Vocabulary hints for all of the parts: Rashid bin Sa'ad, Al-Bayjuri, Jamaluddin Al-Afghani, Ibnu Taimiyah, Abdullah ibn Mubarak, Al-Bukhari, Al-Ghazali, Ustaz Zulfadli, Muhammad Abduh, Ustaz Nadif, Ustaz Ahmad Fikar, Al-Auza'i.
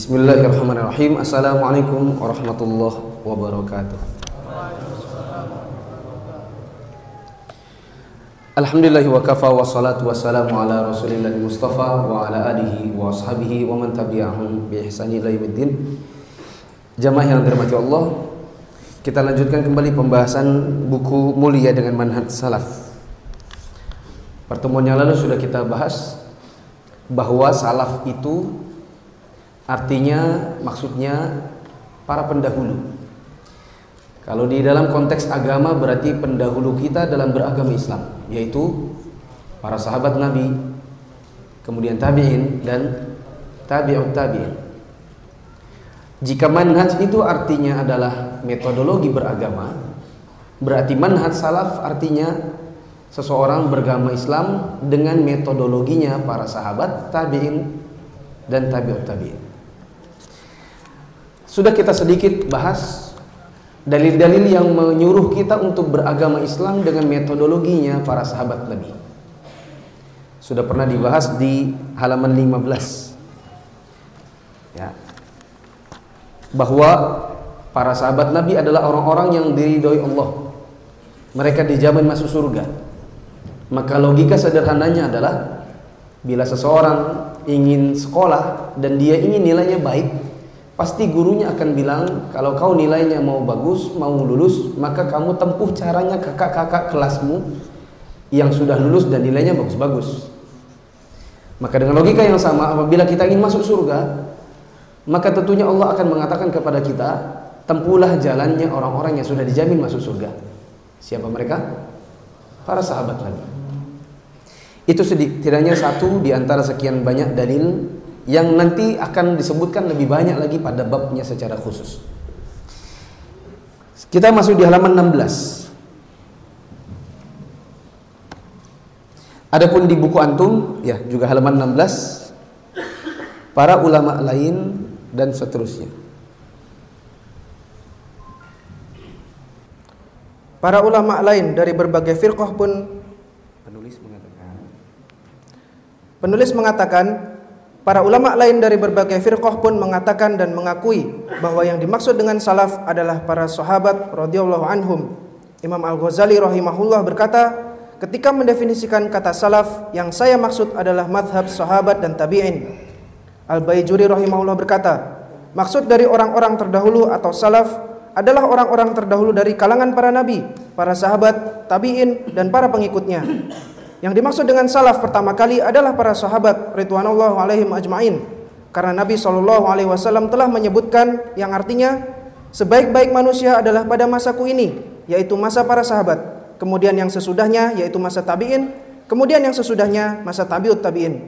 Bismillahirrahmanirrahim. Assalamualaikum warahmatullahi wabarakatuh. Alhamdulillahi wa kafa wa salatu wassalamu ala rasulillah mustafa wa ala alihi wa ashabihi wa man tabi'ahum bi ihsani ila yaumiddin. Jamaah yang dirahmati Allah, kita lanjutkan kembali pembahasan buku Mulia dengan Manhaj Salaf. Pertemuan yang lalu sudah kita bahas bahwa salaf itu artinya, maksudnya para pendahulu. Kalau di dalam konteks agama berarti pendahulu kita dalam beragama Islam, yaitu para sahabat Nabi, kemudian tabi'in dan tabi'ut tabi'in. Jika manhaj itu artinya adalah metodologi beragama, berarti manhaj salaf artinya seseorang beragama Islam dengan metodologinya para sahabat, tabi'in dan tabi'ut tabi'in. Sudah kita sedikit bahas dalil-dalil yang menyuruh kita untuk beragama Islam dengan metodologinya para sahabat Nabi. Sudah pernah dibahas di halaman 15. Ya. Bahwa para sahabat Nabi adalah orang-orang yang diridhoi Allah. Mereka dijamin masuk surga. Maka logika sederhananya adalah bila seseorang ingin sekolah dan dia ingin nilainya baik, pasti gurunya akan bilang, kalau kau nilainya mau bagus, mau lulus, maka kamu tempuh caranya kakak-kakak kelasmu yang sudah lulus dan nilainya bagus-bagus. Maka dengan logika yang sama, apabila kita ingin masuk surga, maka tentunya Allah akan mengatakan kepada kita, tempuhlah jalannya orang-orang yang sudah dijamin masuk surga. Siapa mereka? Para sahabat Nabi. Itu setidaknya satu di antara sekian banyak dalil yang nanti akan disebutkan lebih banyak lagi pada babnya secara khusus. Kita masuk di halaman 16. Adapun di buku antum, ya juga halaman 16, para ulama lain dan seterusnya. Para ulama lain dari berbagai firqah pun, penulis mengatakan para ulama lain dari berbagai firqah pun mengatakan dan mengakui bahwa yang dimaksud dengan salaf adalah para sahabat radhiyallahu anhum. Imam Al-Ghazali rahimahullah berkata, ketika mendefinisikan kata salaf, yang saya maksud adalah mazhab sahabat dan tabi'in. Al-Bayjuri rahimahullah berkata, maksud dari orang-orang terdahulu atau salaf adalah orang-orang terdahulu dari kalangan para nabi, para sahabat, tabi'in, dan para pengikutnya. Yang dimaksud dengan salaf pertama kali adalah para sahabat ridwanullah alaihim ajma'in, karena Nabi SAW telah menyebutkan yang artinya sebaik-baik manusia adalah pada masaku ini, yaitu masa para sahabat, kemudian yang sesudahnya yaitu masa tabi'in, kemudian yang sesudahnya masa tabi'ut tabi'in.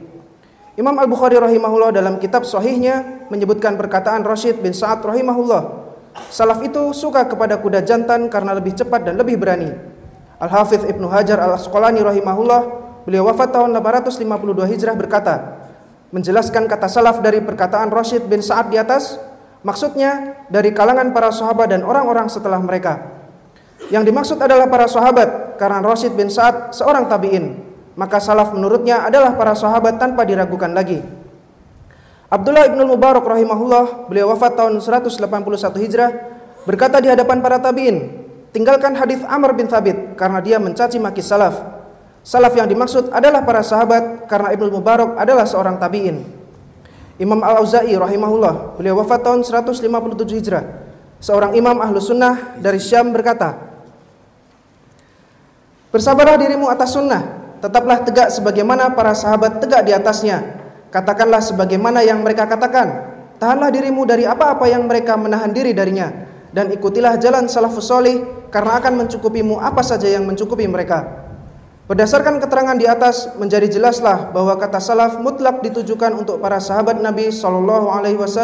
Imam Al-Bukhari rahimahullah dalam kitab sahihnya menyebutkan perkataan Rashid bin Sa'ad rahimahullah, salaf itu suka kepada kuda jantan karena lebih cepat dan lebih berani. Al-Hafidh Ibnu Hajar al-Asqalani rahimahullah, beliau wafat tahun 852 Hijrah, berkata menjelaskan kata salaf dari perkataan Rashid bin Sa'ad di atas, maksudnya dari kalangan para sahabat dan orang-orang setelah mereka. Yang dimaksud adalah para sahabat karena Rashid bin Sa'ad seorang tabi'in, maka salaf menurutnya adalah para sahabat tanpa diragukan lagi. Abdullah ibn Mubarak rahimahullah, beliau wafat tahun 181 Hijrah, berkata di hadapan para tabi'in, tinggalkan hadis Amr bin Thabit karena dia mencaci maki salaf. Salaf yang dimaksud adalah para sahabat karena Ibnu Mubarak adalah seorang tabi'in. Imam Al-Auza'i rahimahullah, beliau wafat tahun 157 Hijrah, seorang imam ahlu sunnah dari Syam, berkata, bersabarlah dirimu atas sunnah, tetaplah tegak sebagaimana para sahabat tegak di atasnya, katakanlah sebagaimana yang mereka katakan, tahanlah dirimu dari apa-apa yang mereka menahan diri darinya, dan ikutilah jalan salafus solih karena akan mencukupimu apa saja yang mencukupi mereka. Berdasarkan keterangan di atas, menjadi jelaslah bahwa kata salaf mutlak ditujukan untuk para sahabat Nabi SAW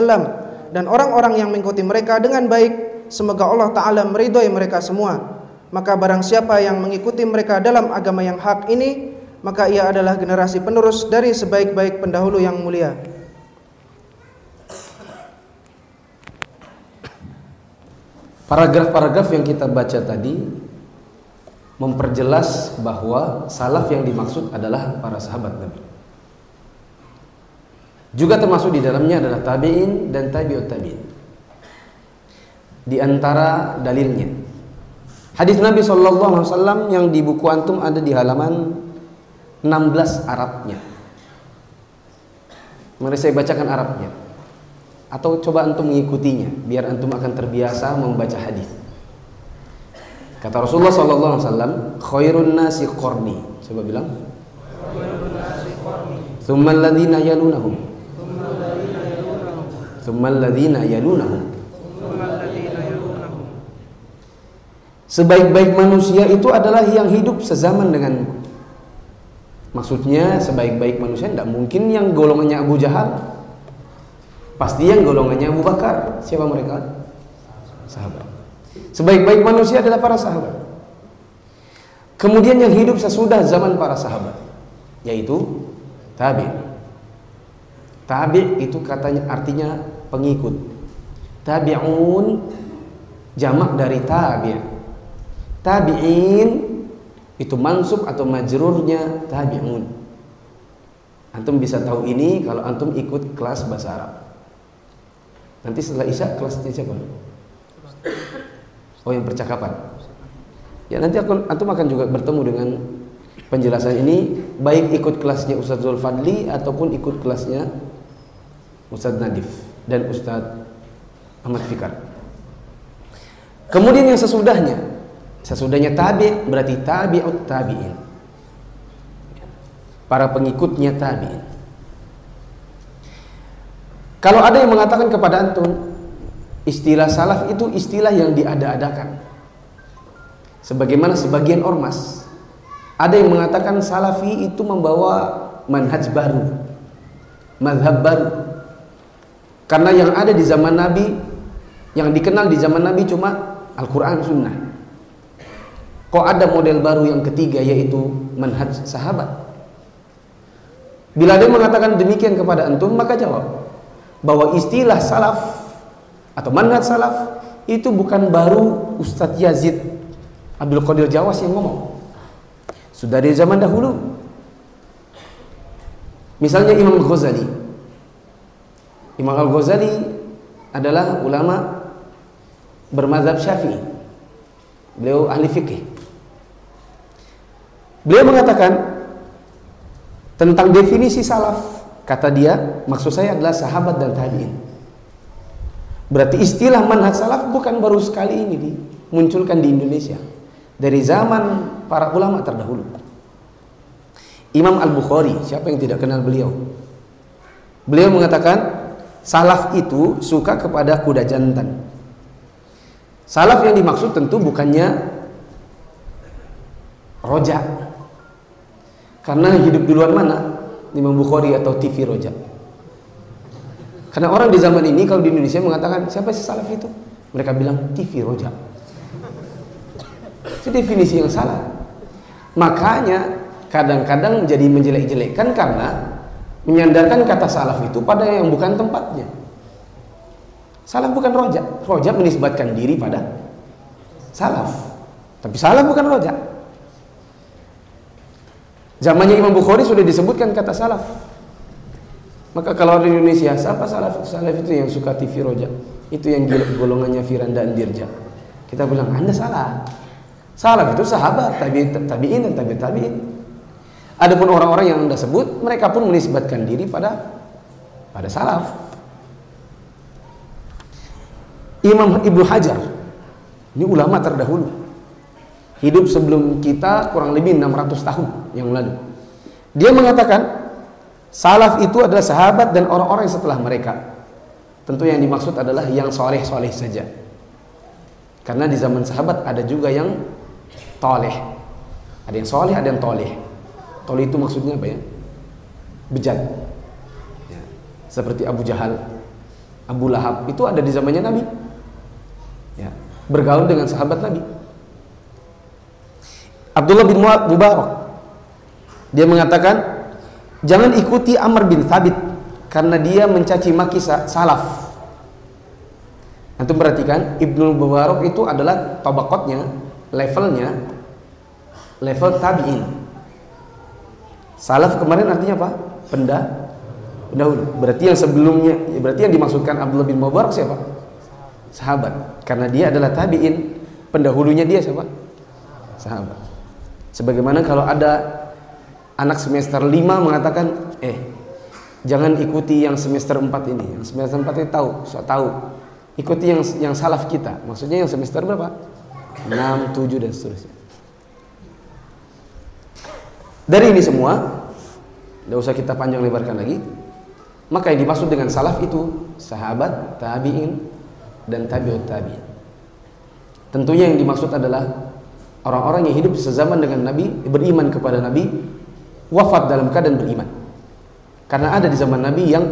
dan orang-orang yang mengikuti mereka dengan baik, semoga Allah Ta'ala meridhoi mereka semua. Maka barang siapa yang mengikuti mereka dalam agama yang hak ini, maka ia adalah generasi penerus dari sebaik-baik pendahulu yang mulia. Paragraf-paragraf yang kita baca tadi memperjelas bahwa salaf yang dimaksud adalah para sahabat Nabi. Juga termasuk di dalamnya adalah tabi'in dan tabi'ut tabi'in. Di antara dalilnya hadis Nabi sallallahu alaihi wasallam yang di buku antum ada di halaman 16 Arabnya. Mari saya bacakan Arabnya. Atau coba antum mengikutinya biar antum akan terbiasa membaca hadis. Kata Rasulullah sallallahu alaihi wasallam, khairun nasi qarni. Coba bilang. Khairun nasi qarni. Tsumma alladziina yalunahum. Tsumma yalunahum. Sebaik-baik manusia itu adalah yang hidup sezaman denganku. Maksudnya sebaik-baik manusia tidak mungkin yang golongannya Abu Jahal. Pasti yang golongannya Abu Bakar. Siapa mereka? Sahabat. Sebaik-baik manusia adalah para sahabat. Kemudian yang hidup sesudah zaman para sahabat yaitu tabi'in. Tabi' itu katanya artinya pengikut. Tabi'un jamak dari tabi'. Tabi'in itu mansub atau majrurnya tabi'un. Antum bisa tahu ini kalau antum ikut kelas bahasa Arab. Nanti setelah Isya kelasnya siapa? Oh, yang percakapan. Ya nanti antum akan juga bertemu dengan penjelasan ini, baik ikut kelasnya Ustaz Zulfadli ataupun ikut kelasnya Ustaz Nadif dan Ustaz Ahmad Fikar. Kemudian yang sesudahnya tabi' berarti tabi'ut tabi'in, para pengikutnya tabi'in. Kalau ada yang mengatakan kepada antum istilah salaf itu istilah yang diada-adakan, sebagaimana sebagian ormas ada yang mengatakan salafi itu membawa manhaj baru, mazhab baru. Karena yang ada di zaman Nabi, yang dikenal di zaman Nabi cuma Al-Quran Sunnah. Kok ada model baru yang ketiga yaitu manhaj sahabat? Bila dia mengatakan demikian kepada antum, maka jawab bahwa istilah salaf atau manhaj salaf itu bukan baru Ustaz Yazid Abdul Qadir Jawas yang ngomong. Sudah dari zaman dahulu. Misalnya Imam Al-Ghazali. Imam Al-Ghazali adalah ulama bermazhab Syafi'i. Beliau ahli fikih. Beliau mengatakan tentang definisi salaf, kata dia, maksud saya adalah sahabat dan tabi'in. Berarti istilah manhaj salaf bukan baru sekali ini dimunculkan di Indonesia. Dari zaman para ulama terdahulu. Imam Al-Bukhari, siapa yang tidak kenal beliau? Beliau mengatakan salaf itu suka kepada kuda jantan. Salaf yang dimaksud tentu bukannya roja, karena hidup duluan mana Imam Bukhari atau TV roja. Karena orang di zaman ini kalau di Indonesia mengatakan siapa sih salaf itu, mereka bilang TV roja. Itu definisi yang salah. Makanya kadang-kadang jadi menjelek-jelekkan karena menyandarkan kata salaf itu pada yang bukan tempatnya. Salaf bukan roja. Roja menisbatkan diri pada salaf, tapi salaf bukan roja. Zamannya Imam Bukhari sudah disebutkan kata salaf. Maka kalau di Indonesia siapa salaf? Salaf itu yang suka TV roja, itu yang golongannya Firanda dan Dirja. Kita bilang Anda salah. Salaf itu sahabat, tabi'in dan tabi'ut tabi'in. Adapun orang-orang yang Anda sebut, mereka pun menisbatkan diri pada salaf. Imam Ibnu Hajar, ini ulama terdahulu, hidup sebelum kita kurang lebih 600 tahun yang lalu. Dia mengatakan salaf itu adalah sahabat dan orang-orang setelah mereka. Tentu yang dimaksud adalah yang soleh-soleh saja, karena di zaman sahabat ada juga yang toleh, ada yang soleh, ada yang toleh. Toleh itu maksudnya apa ya? Bejat ya. Seperti Abu Jahal, Abu Lahab itu ada di zamannya Nabi ya. Bergaul dengan sahabat Nabi. Abdullah bin Mubarak dia mengatakan jangan ikuti Amr bin Thabit karena dia mencaci maki salaf. Antum perhatikan Ibnu Mubarak itu adalah tabaqatnya, levelnya level tabi'in. Salaf kemarin artinya apa? dahulu. Berarti yang sebelumnya, berarti yang dimaksudkan Abdullah bin Mubarak siapa? Sahabat. Karena dia adalah tabi'in, pendahulunya dia siapa? Sahabat. Sebagaimana kalau ada anak semester 5 mengatakan, jangan ikuti yang semester 4 ini. Yang semester 4 ini tahu, so tahu. Ikuti yang salaf kita. Maksudnya yang semester berapa? 6, 7 dan seterusnya. Dari ini semua, tidak usah kita panjang lebarkan lagi. Maka yang dimaksud dengan salaf itu sahabat, tabi'in, dan tabi'ut tabi'in. Tentunya yang dimaksud adalah orang-orang yang hidup sezaman dengan Nabi, beriman kepada Nabi, wafat dalam keadaan beriman. Karena ada di zaman Nabi yang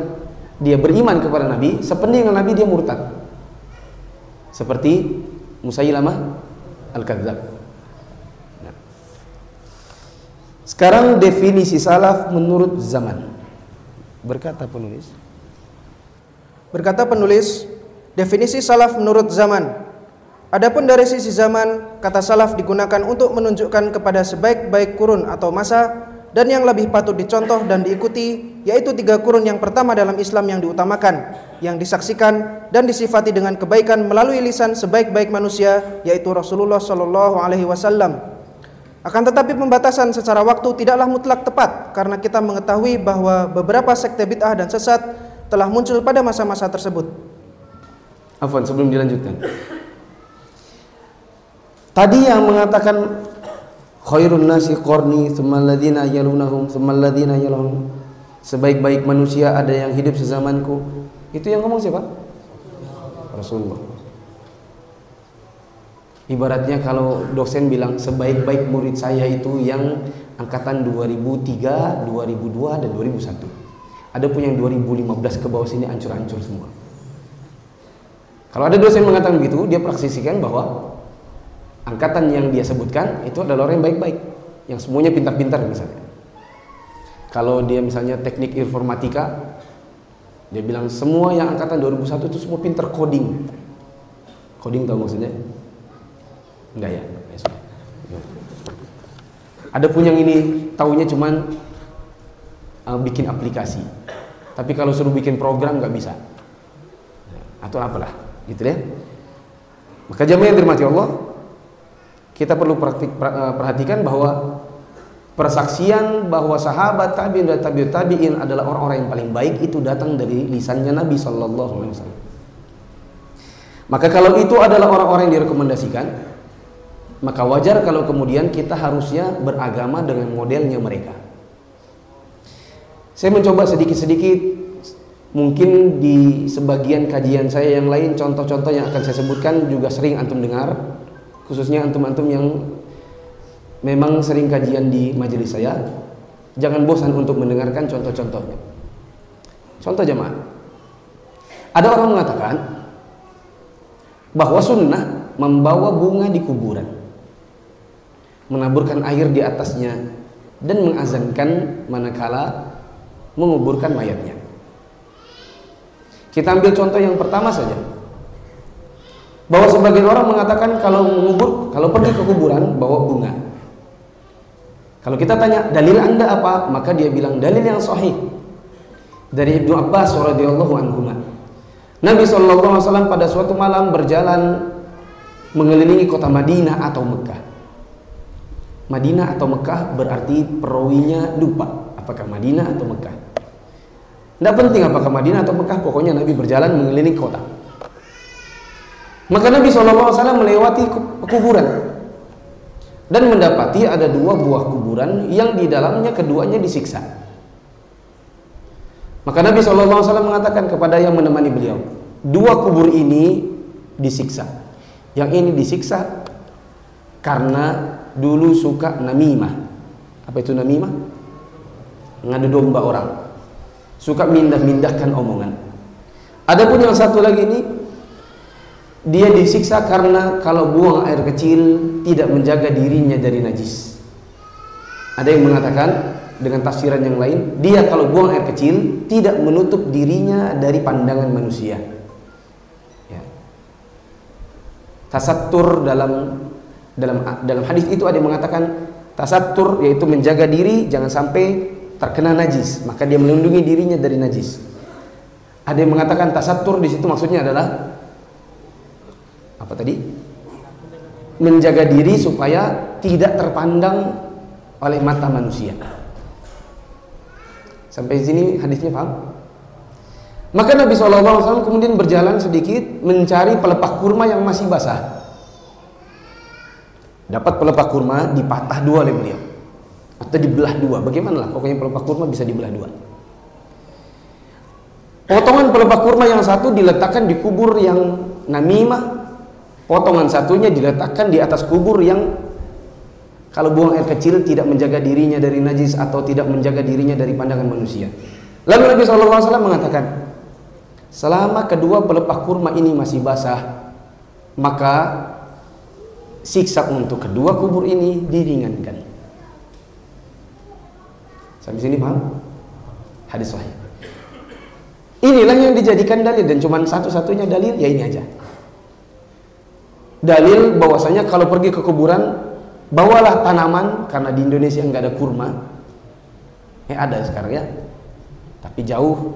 dia beriman kepada Nabi, sepeninggal dengan Nabi dia murtad. Seperti Musailamah Al-Kadzdzab. Nah. Sekarang definisi salaf menurut zaman. Berkata penulis, definisi salaf menurut zaman. Adapun dari sisi zaman, kata salaf digunakan untuk menunjukkan kepada sebaik-baik kurun atau masa, dan yang lebih patut dicontoh dan diikuti, yaitu 3 kurun yang pertama dalam Islam yang diutamakan, yang disaksikan dan disifati dengan kebaikan melalui lisan sebaik-baik manusia, yaitu Rasulullah SAW. Akan tetapi pembatasan secara waktu tidaklah mutlak tepat, karena kita mengetahui bahwa beberapa sekte bid'ah dan sesat telah muncul pada masa-masa tersebut. Afwan, sebelum dilanjutkan, tadi yang mengatakan khairun nasi qarni tsumma alladziina yalunahum tsumma alladziina yalunahum, sebaik-baik manusia ada yang hidup sezamanku, itu yang ngomong siapa? Rasulullah. Ibaratnya kalau dosen bilang sebaik-baik murid saya itu yang angkatan 2003, 2002 dan 2001. Ada pun yang 2015 ke bawah sini hancur-hancur semua. Kalau ada dosen mengatakan begitu, dia praksisikan bahwa angkatan yang dia sebutkan itu adalah orang yang baik-baik, yang semuanya pintar-pintar misalnya. Kalau dia misalnya teknik informatika, dia bilang semua yang angkatan 2001 itu semua pintar coding. Coding tahu maksudnya? Enggak ya? Ada pun yang ini taunya cuman bikin aplikasi. Tapi kalau suruh bikin program nggak bisa. Atau apalah, gitu ya. Maka jamaah yang dirahmati Allah, kita perlu perhatikan bahwa persaksian bahwa sahabat tabi'in dan tabi'ut tabi'in adalah orang-orang yang paling baik itu datang dari lisannya Nabi SAW. Maka kalau itu adalah orang-orang yang direkomendasikan, maka wajar kalau kemudian kita harusnya beragama dengan modelnya mereka. Saya mencoba sedikit-sedikit, mungkin di sebagian kajian saya yang lain, contoh-contoh yang akan saya sebutkan juga sering antum dengar, khususnya antum-antum yang memang sering kajian di majelis saya, jangan bosan untuk mendengarkan contoh-contohnya. Contoh jemaah, ada orang mengatakan bahwa sunnah membawa bunga di kuburan, menaburkan air di atasnya, dan mengazankan manakala menguburkan mayatnya. Kita ambil contoh yang pertama saja, bahwa sebagian orang mengatakan kalau pergi ke kuburan bawa bunga. Kalau kita tanya dalil Anda apa, maka dia bilang dalil yang sahih dari Ibnu Abbas radhiyallahu anhu. Nabi sallallahu alaihi wasallam pada suatu malam berjalan mengelilingi kota Madinah atau Mekah. Madinah atau Mekah berarti perawinya lupa apakah Madinah atau Mekah. Tidak penting apakah Madinah atau Mekah, pokoknya Nabi berjalan mengelilingi kota. Maka Nabi SAW melewati kuburan dan mendapati ada 2 buah kuburan yang di dalamnya keduanya disiksa. Maka Nabi SAW mengatakan kepada yang menemani beliau, 2 kubur ini disiksa. Yang ini disiksa karena dulu suka namimah. Apa itu namimah? Ngadu domba orang, suka mindah-mindahkan omongan. Adapun yang satu lagi ini, dia disiksa karena kalau buang air kecil tidak menjaga dirinya dari najis. Ada yang mengatakan dengan tafsiran yang lain, dia kalau buang air kecil tidak menutup dirinya dari pandangan manusia. Ya. Tasattur dalam hadis itu ada yang mengatakan tasattur yaitu menjaga diri jangan sampai terkena najis, maka dia melindungi dirinya dari najis. Ada yang mengatakan tasatur di situ maksudnya adalah apa tadi? Menjaga diri supaya tidak terpandang oleh mata manusia. Sampai sini hadisnya paham? Maka Nabi SAW kemudian berjalan sedikit mencari pelepah kurma yang masih basah. Dapat pelepah kurma dipatah dua oleh beliau, atau dibelah dua, bagaimana lah, pokoknya pelepah kurma bisa dibelah dua. Potongan pelepah kurma yang satu diletakkan di kubur yang namimah, potongan satunya diletakkan di atas kubur yang kalau buang air kecil tidak menjaga dirinya dari najis atau tidak menjaga dirinya dari pandangan manusia. Lalu Nabi SAW mengatakan, selama kedua pelepah kurma ini masih basah, maka siksa untuk kedua kubur ini diringankan. Sampai sini paham? Hadis sahih. Inilah yang dijadikan dalil, dan cuma satu-satunya dalil ya ini aja. Dalil bahwasanya kalau pergi ke kuburan bawalah tanaman, karena di Indonesia nggak ada kurma. Ada sekarang ya, tapi jauh.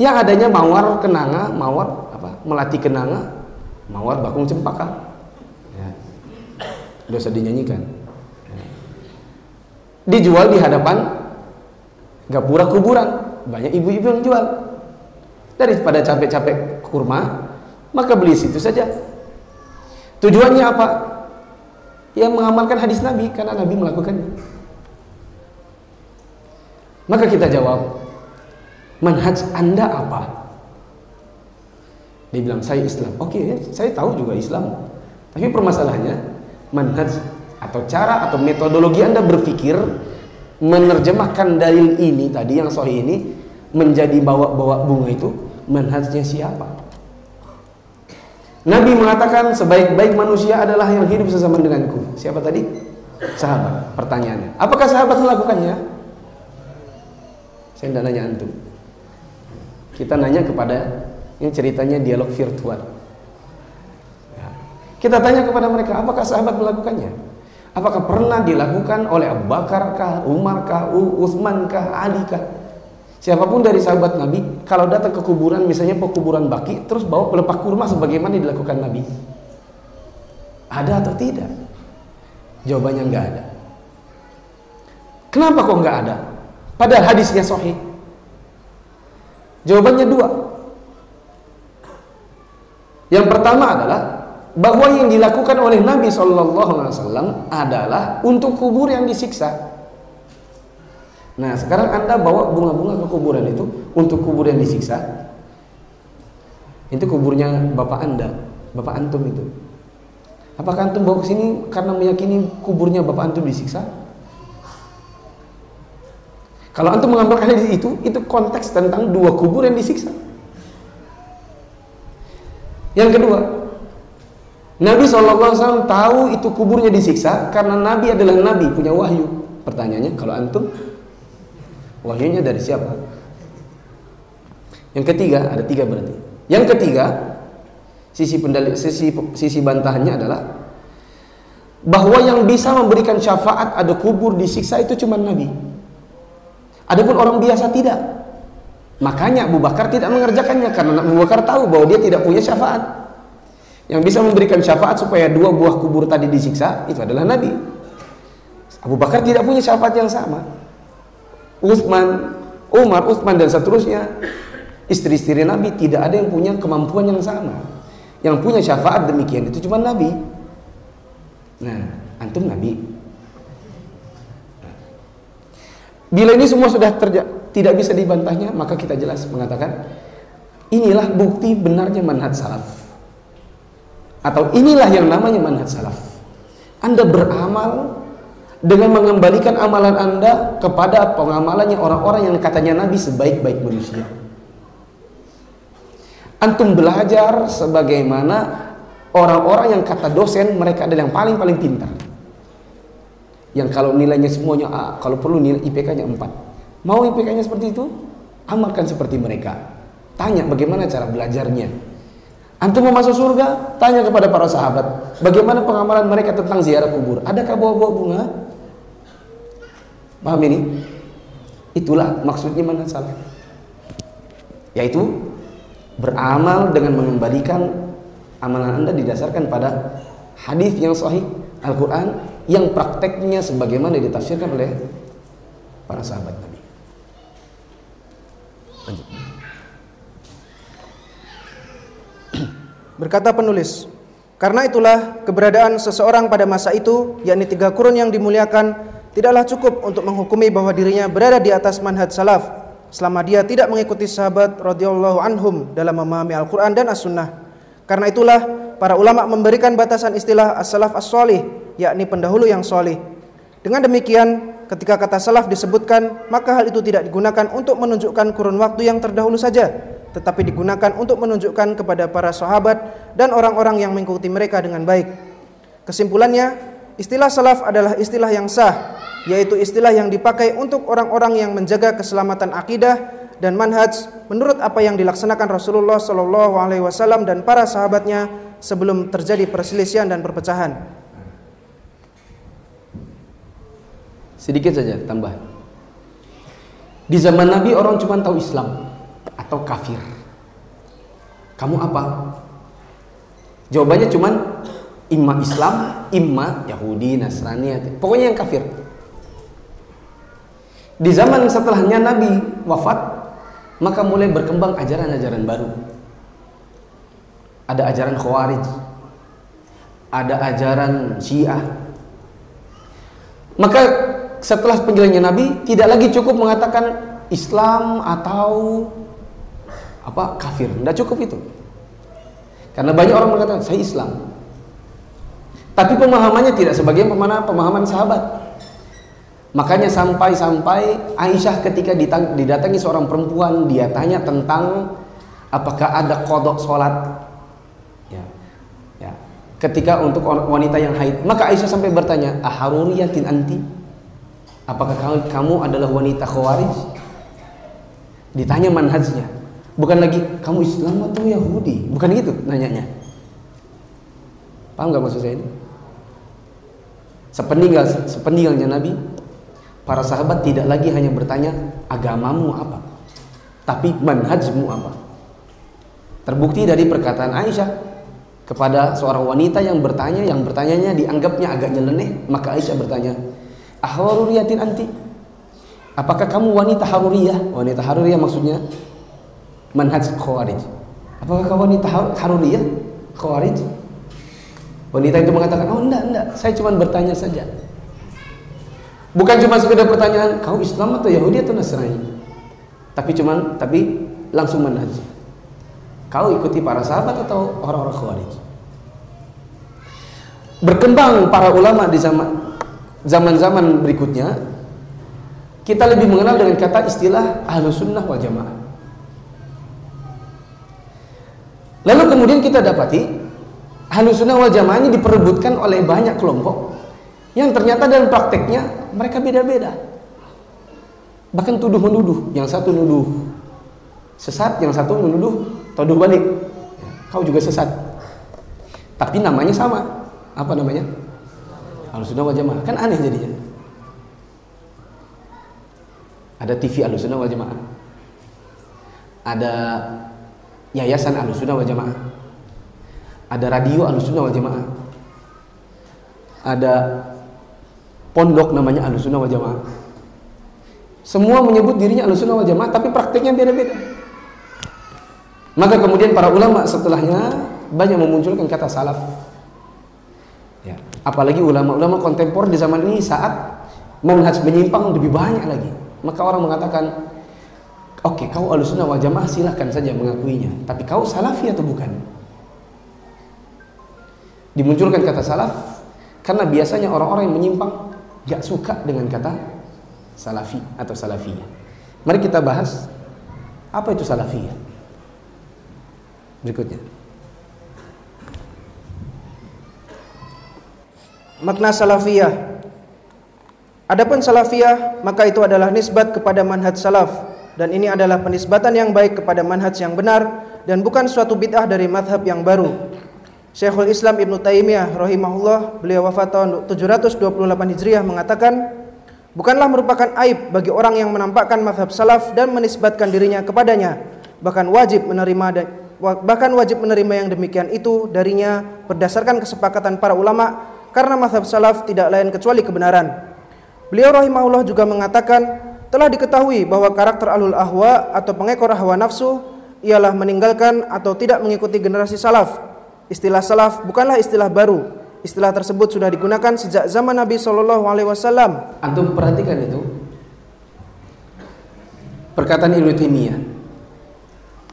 Yang adanya mawar kenanga, mawar apa? Melati kenanga, mawar bakung cempaka. Ya. Dosa dinyanyikan. Ya. Dijual di hadapan gapura kuburan, banyak ibu-ibu yang jual. Daripada capek-capek kurma, maka beli situ saja. Tujuannya apa? Yang mengamalkan hadis Nabi, karena Nabi melakukannya. Maka kita jawab, manhaj Anda apa? Dia bilang, saya Islam. Oke, saya tahu juga Islam. Tapi permasalahannya, manhaj atau cara atau metodologi Anda berpikir menerjemahkan dalil ini tadi yang sahih ini menjadi bawa-bawa bunga, itu manhajnya siapa? Nabi mengatakan sebaik-baik manusia adalah yang hidup sesama denganku. Siapa tadi? Sahabat. Pertanyaannya, apakah sahabat melakukannya? Saya tidak nanya antum. Kita nanya kepada, ini ceritanya dialog virtual. Kita tanya kepada mereka, apakah sahabat melakukannya? Apakah pernah dilakukan oleh Abu Bakar kah, Umar kah, Utsman kah, Ali kah? Siapapun dari sahabat Nabi, kalau datang ke kuburan, misalnya pekuburan Baki, terus bawa pelepah kurma sebagaimana dilakukan Nabi, ada atau tidak? Jawabannya nggak ada. Kenapa kok nggak ada? Padahal hadisnya sahih. Jawabannya dua. Yang pertama adalah bahwa yang dilakukan oleh Nabi SAW adalah untuk kubur yang disiksa. Nah, sekarang Anda bawa bunga-bunga ke kuburan itu untuk kubur yang disiksa. Itu kuburnya bapak Anda, bapak antum itu. Apakah antum bawa ke sini karena meyakini kuburnya bapak antum disiksa? Kalau antum mengambil hadis itu konteks tentang dua kubur yang disiksa. Yang kedua, Nabi SAW tahu itu kuburnya disiksa karena Nabi adalah Nabi, punya wahyu. Pertanyaannya, kalau antum wahyunya dari siapa? Yang ketiga, ada tiga berarti. Yang ketiga, sisi bantahannya adalah bahwa yang bisa memberikan syafaat ada kubur disiksa itu cuma Nabi. Adapun orang biasa tidak. Makanya Abu Bakar tidak mengerjakannya karena Abu Bakar tahu bahwa dia tidak punya syafaat. Yang bisa memberikan syafaat supaya dua buah kubur tadi disiksa itu adalah Nabi. Abu Bakar tidak punya syafaat yang sama. Utsman, Umar, Utsman dan seterusnya, istri-istri Nabi tidak ada yang punya kemampuan yang sama. Yang punya syafaat demikian itu cuma Nabi. Nah, antum Nabi. Bila ini semua sudah tidak bisa dibantahnya, maka kita jelas mengatakan inilah bukti benarnya manhaj salaf. Atau inilah yang namanya manhaj salaf. Anda beramal dengan mengembalikan amalan Anda kepada pengamalannya orang-orang yang katanya Nabi sebaik-baik manusia. Antum belajar sebagaimana orang-orang yang kata dosen mereka adalah yang paling-paling pintar, yang kalau nilainya semuanya A, kalau perlu nilai IPK-nya 4. Mau IPK-nya seperti itu? Amalkan seperti mereka. Tanya bagaimana cara belajarnya. Antum mau masuk surga? Tanya kepada para sahabat, bagaimana pengamalan mereka tentang ziarah kubur? Adakah bawa-bawa bunga? Paham ini? Itulah maksudnya manhaj salaf, yaitu beramal dengan mengembalikan amalan Anda didasarkan pada hadis yang sahih, Al-Quran, yang prakteknya sebagaimana ditafsirkan oleh para sahabat Nabi. Lanjut. Berkata penulis, karena itulah keberadaan seseorang pada masa itu, yakni 3 kurun yang dimuliakan, tidaklah cukup untuk menghukumi bahwa dirinya berada di atas manhaj salaf selama dia tidak mengikuti sahabat radhiyallahu anhum dalam memahami Al-Quran dan As-Sunnah. Karena itulah para ulama memberikan batasan istilah as-salaf as-solih, yakni pendahulu yang solih. Dengan demikian, ketika kata salaf disebutkan, maka hal itu tidak digunakan untuk menunjukkan kurun waktu yang terdahulu saja, tetapi digunakan untuk menunjukkan kepada para sahabat dan orang-orang yang mengikuti mereka dengan baik. Kesimpulannya, istilah salaf adalah istilah yang sah, yaitu istilah yang dipakai untuk orang-orang yang menjaga keselamatan akidah dan manhaj menurut apa yang dilaksanakan Rasulullah SAW dan para sahabatnya sebelum terjadi perselisihan dan perpecahan. Sedikit saja tambahan. Di zaman Nabi orang cuma tahu Islam atau kafir. Kamu apa? Jawabannya cuman imma Islam, imma Yahudi, Nasrani, pokoknya yang kafir. Di zaman setelahnya Nabi wafat, maka mulai berkembang ajaran-ajaran baru. Ada ajaran Khawarij, ada ajaran Syiah. Maka setelah penjelangnya Nabi, tidak lagi cukup mengatakan Islam atau apa kafir, tidak cukup itu, karena banyak orang mengatakan saya Islam, tapi pemahamannya tidak sebagian pemahaman sahabat. Makanya sampai-sampai Aisyah ketika didatangi seorang perempuan, dia tanya tentang apakah ada qada sholat, ya, ketika untuk wanita yang haid. Maka Aisyah sampai bertanya, aharuriyatin anti, apakah kamu adalah wanita Khawarij? Ditanya manhajnya, bukan lagi kamu Islam atau Yahudi, bukan gitu nanyanya. Paham nggak maksud saya ini? Sepeninggalnya Nabi, para sahabat tidak lagi hanya bertanya agamamu apa, tapi manhajmu apa. Terbukti dari perkataan Aisyah kepada seorang wanita yang bertanya, yang bertanyanya dianggapnya agak nyeleneh, maka Aisyah bertanya, aharuriyatin anti, apakah kamu wanita haruriyah? Wanita haruriyah maksudnya manhaj Khawarij. Apakah kamu wanita haruriyah Khawarij? Wanita itu mengatakan, oh enggak, saya cuma bertanya saja. Bukan cuma sekedar pertanyaan, kau Islam atau Yahudi atau Nasrani, tapi langsung manhaj. Kau ikuti para sahabat atau orang-orang Khawarij. Berkembang para ulama di zaman berikutnya, kita lebih mengenal dengan kata istilah Ahlus Sunnah wal Jamaah. Lalu kemudian kita dapati Ahlus Sunnah wal Jamaah ini diperebutkan oleh banyak kelompok yang ternyata dalam prakteknya mereka beda-beda. Bahkan tuduh-menuduh, yang satu nuduh sesat, yang satu menuduh tuduh balik, kau juga sesat. Tapi namanya sama. Apa namanya? Ahlus Sunnah wal Jamaah. Kan aneh jadinya. Ada TV Ahlus Sunnah wal Jamaah, ada Yayasan Ahlus Sunnah wal Jamaah, ada radio Ahlus Sunnah wal Jamaah, ada pondok namanya Ahlus Sunnah wal Jamaah. Semua menyebut dirinya Ahlus Sunnah wal Jamaah, tapi praktiknya beda-beda. Maka kemudian para ulama setelahnya banyak memunculkan kata salaf, ya. Apalagi ulama-ulama kontemporer di zaman ini saat manhaj menyimpang lebih banyak lagi. Maka orang mengatakan, oke, kau Ahlus Sunnah wal Jamaah, silahkan saja mengakuinya, tapi kau salafi atau bukan? Dimunculkan kata salaf karena biasanya orang-orang yang menyimpang gak suka dengan kata salafi atau salafiyah. Mari kita bahas apa itu salafiyah berikutnya. Makna salafiyah. Adapun salafiyah, maka itu adalah nisbat kepada manhaj salaf, dan ini adalah penisbatan yang baik kepada manhaj yang benar dan bukan suatu bid'ah dari madhab yang baru. Syekhul Islam Ibnu Taimiyah rahimahullah, beliau wafat tahun 728 Hijriah, mengatakan Bukanlah merupakan aib bagi orang yang menampakkan mazhab salaf dan menisbatkan dirinya kepadanya. Bahkan wajib menerima yang demikian itu darinya berdasarkan kesepakatan para ulama, karena mazhab salaf tidak lain kecuali kebenaran. Beliau rahimahullah juga mengatakan, telah diketahui bahwa karakter ahlul ahwa atau pengekor hawa nafsu ialah meninggalkan atau tidak mengikuti generasi salaf. Istilah salaf bukanlah istilah baru. Istilah tersebut sudah digunakan sejak zaman Nabi Shallallahu Alaihi Wasallam. Antum perhatikan itu perkataan Ibnu Taimiyah.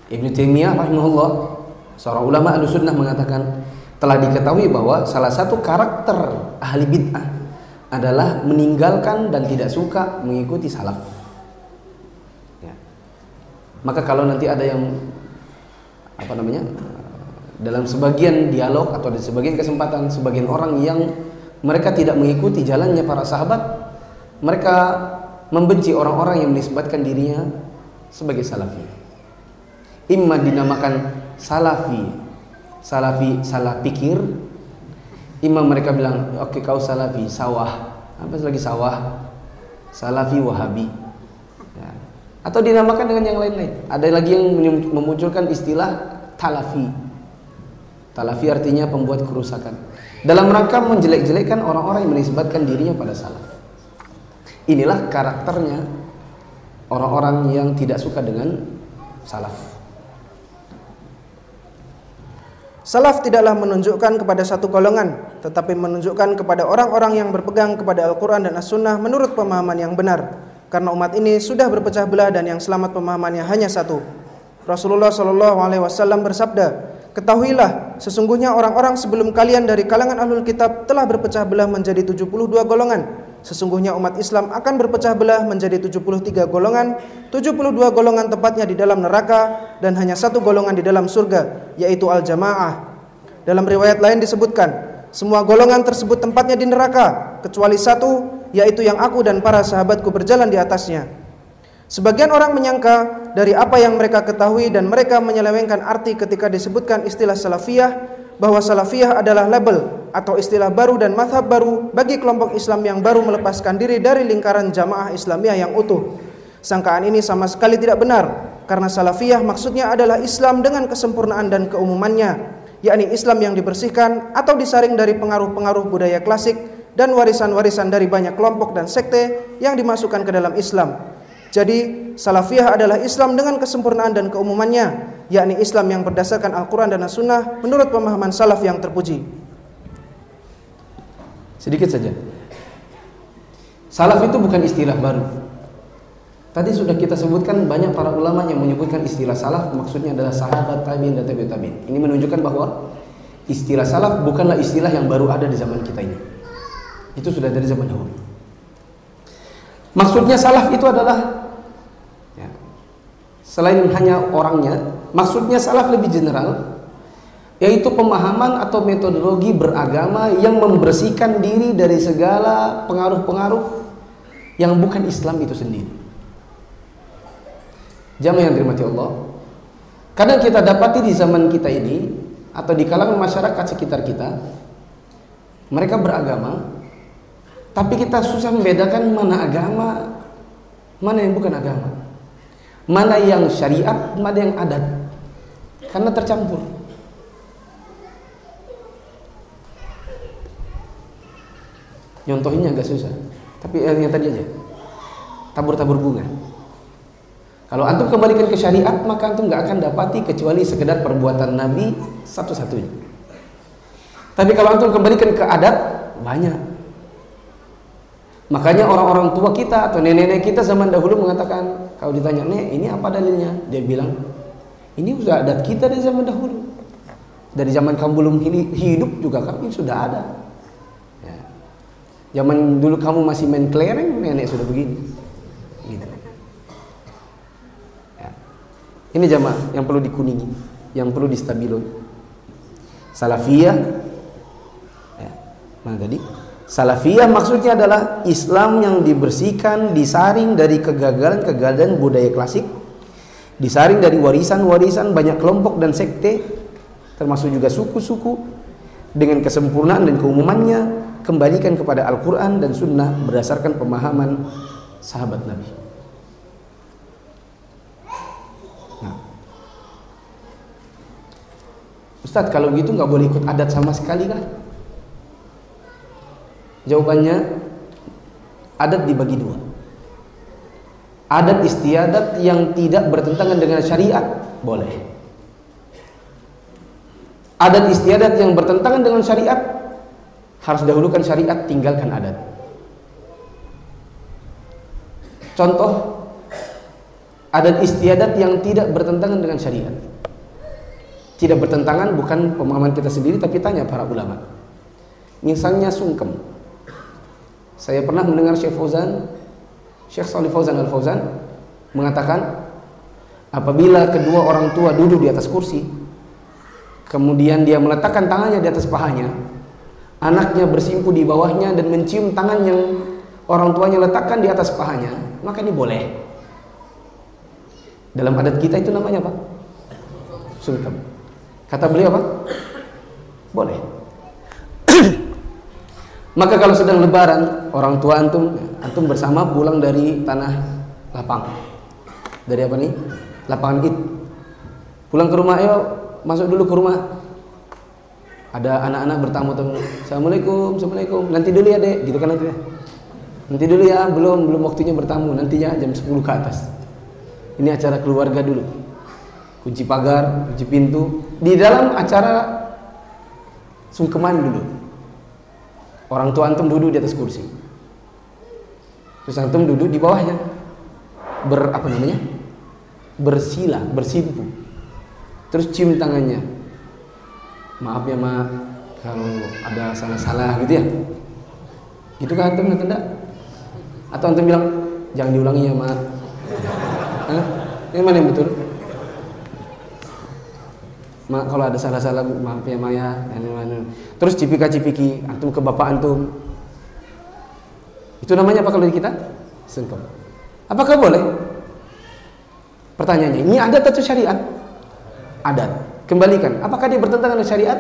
Ibnu Taimiyah rahimahullah, seorang ulama Ahlussunnah, mengatakan telah diketahui bahwa salah satu karakter ahli bid'ah adalah meninggalkan dan tidak suka mengikuti salaf. Ya. Maka kalau nanti ada yang dalam sebagian dialog atau di sebagian kesempatan sebagian orang yang mereka tidak mengikuti jalannya para sahabat, mereka membenci orang-orang yang menisbatkan dirinya sebagai salafi. Imma dinamakan salafi salah pikir, imma mereka bilang oke, kau salafi sawah, apa lagi sawah, salafi wahabi, ya. Atau dinamakan dengan yang lain-lain. Ada lagi yang memunculkan istilah talafi. Salafi artinya pembuat kerusakan, dalam rangka menjelek-jelekkan orang-orang yang menisbatkan dirinya pada salaf. Inilah karakternya orang-orang yang tidak suka dengan salaf. Salaf tidaklah menunjukkan kepada satu golongan, tetapi menunjukkan kepada orang-orang yang berpegang kepada Al-Quran dan As-Sunnah menurut pemahaman yang benar, karena umat ini sudah berpecah belah dan yang selamat pemahamannya hanya satu. Rasulullah SAW bersabda, ketahuilah, sesungguhnya orang-orang sebelum kalian dari kalangan ahlul kitab telah berpecah belah menjadi 72 golongan. Sesungguhnya umat Islam akan berpecah belah menjadi 73 golongan, 72 golongan tepatnya di dalam neraka dan hanya satu golongan di dalam surga, yaitu al-jamaah. Dalam riwayat lain disebutkan, semua golongan tersebut tempatnya di neraka, kecuali satu, yaitu yang aku dan para sahabatku berjalan di atasnya. Sebagian orang menyangka dari apa yang mereka ketahui dan mereka menyelewengkan arti ketika disebutkan istilah salafiyah, bahwa salafiyah adalah label atau istilah baru dan mazhab baru bagi kelompok Islam yang baru melepaskan diri dari lingkaran jamaah Islamiyah yang utuh. Sangkaan ini sama sekali tidak benar, karena salafiyah maksudnya adalah Islam dengan kesempurnaan dan keumumannya, yakni Islam yang dibersihkan atau disaring dari pengaruh-pengaruh budaya klasik dan warisan-warisan dari banyak kelompok dan sekte yang dimasukkan ke dalam Islam. Jadi salafiyah adalah Islam dengan kesempurnaan dan keumumannya, yakni Islam yang berdasarkan Al-Quran dan As-Sunnah menurut pemahaman salaf yang terpuji. Sedikit saja, salaf itu bukan istilah baru. Tadi sudah kita sebutkan, banyak para ulama yang menyebutkan istilah salaf maksudnya adalah sahabat, tabi'in, dan tabi'in. Ini menunjukkan bahwa istilah salaf bukanlah istilah yang baru ada di zaman kita ini. Itu sudah dari zaman dahulu. Maksudnya salaf itu adalah, ya, selain hanya orangnya, maksudnya salaf lebih general, yaitu pemahaman atau metodologi beragama yang membersihkan diri dari segala pengaruh-pengaruh yang bukan Islam itu sendiri. Jamaah yang dirahmati Allah, kadang kita dapati di zaman kita ini atau di kalangan masyarakat sekitar kita, mereka beragama, tapi kita susah membedakan mana agama, mana yang bukan agama, mana yang syariat, mana yang adat, karena tercampur. Nyontohinnya agak susah, tapi yang tadi aja, tabur-tabur bunga. Kalau antum kembalikan ke syariat, maka antum nggak akan dapati kecuali sekedar perbuatan Nabi satu-satunya. Tapi kalau antum kembalikan ke adat, banyak. Makanya orang-orang tua kita atau nenek-nenek kita zaman dahulu mengatakan, kalau ditanya, "Nek, ini apa dalilnya?" Dia bilang, "Ini sudah adat kita dari zaman dahulu. Dari zaman kamu belum hidup juga kami sudah ada." Ya. Zaman dulu kamu masih main kelereng, nenek sudah begini. Gitu. Ya. Ini jamaah yang perlu dikuningi, yang perlu distabilkan. Salafiyah. Ya. Mana tadi? Salafiyah maksudnya adalah Islam yang dibersihkan, disaring dari kegagalan-kegagalan budaya klasik, disaring dari warisan-warisan banyak kelompok dan sekte, termasuk juga suku-suku, dengan kesempurnaan dan keumumannya, kembalikan kepada Al-Quran dan Sunnah berdasarkan pemahaman sahabat Nabi. Nah, Ustadz, kalau gitu nggak boleh ikut adat sama sekali kan? Jawabannya, adat dibagi dua. Adat istiadat yang tidak bertentangan dengan syariat boleh. Adat istiadat yang bertentangan dengan syariat, harus dahulukan syariat, tinggalkan adat. Contoh adat istiadat yang tidak bertentangan dengan syariat. Tidak bertentangan bukan pemahaman kita sendiri, tapi tanya para ulama. Misalnya sungkem. Saya pernah mendengar Syekh Salih Fauzan Al Fauzan mengatakan, apabila kedua orang tua duduk di atas kursi, kemudian dia meletakkan tangannya di atas pahanya, anaknya bersimpu di bawahnya dan mencium tangan yang orang tuanya letakkan di atas pahanya, maka ini boleh. Dalam adat kita itu namanya apa? Sungkem. Kata beliau apa? Boleh. Maka kalau sedang lebaran, orang tua antum bersama pulang dari tanah lapang, dari apa nih? Lapangan Id. Pulang ke rumah, ayo masuk dulu ke rumah. Ada anak-anak bertamu tamu. Assalamualaikum, assalamualaikum. Nanti dulu ya dek, gitu kan nantinya. Nanti dulu ya, belum waktunya bertamu. Nantinya jam 10 ke atas. Ini acara keluarga dulu. Kunci pagar, kunci pintu. Di dalam acara sungkeman dulu. Orang tua antum duduk di atas kursi. Terus antum duduk di bawahnya. Bersila, bersimpu. Terus cium tangannya. Maaf ya mak, kalau ada salah-salah gitu ya. Gitu kan antum nggak tidak? Atau antum bilang jangan diulangi ya mak. Ini mana yang betul? Mak kalau ada salah-salah maaf ya mak ya. Terus cipika-cipiki antum ke bapak antum. Itu namanya apa kalau di kita? Sungkem. Apakah boleh? Pertanyaannya, ini adat atau syariat? Adat. Kembalikan. Apakah dia bertentangan dengan syariat?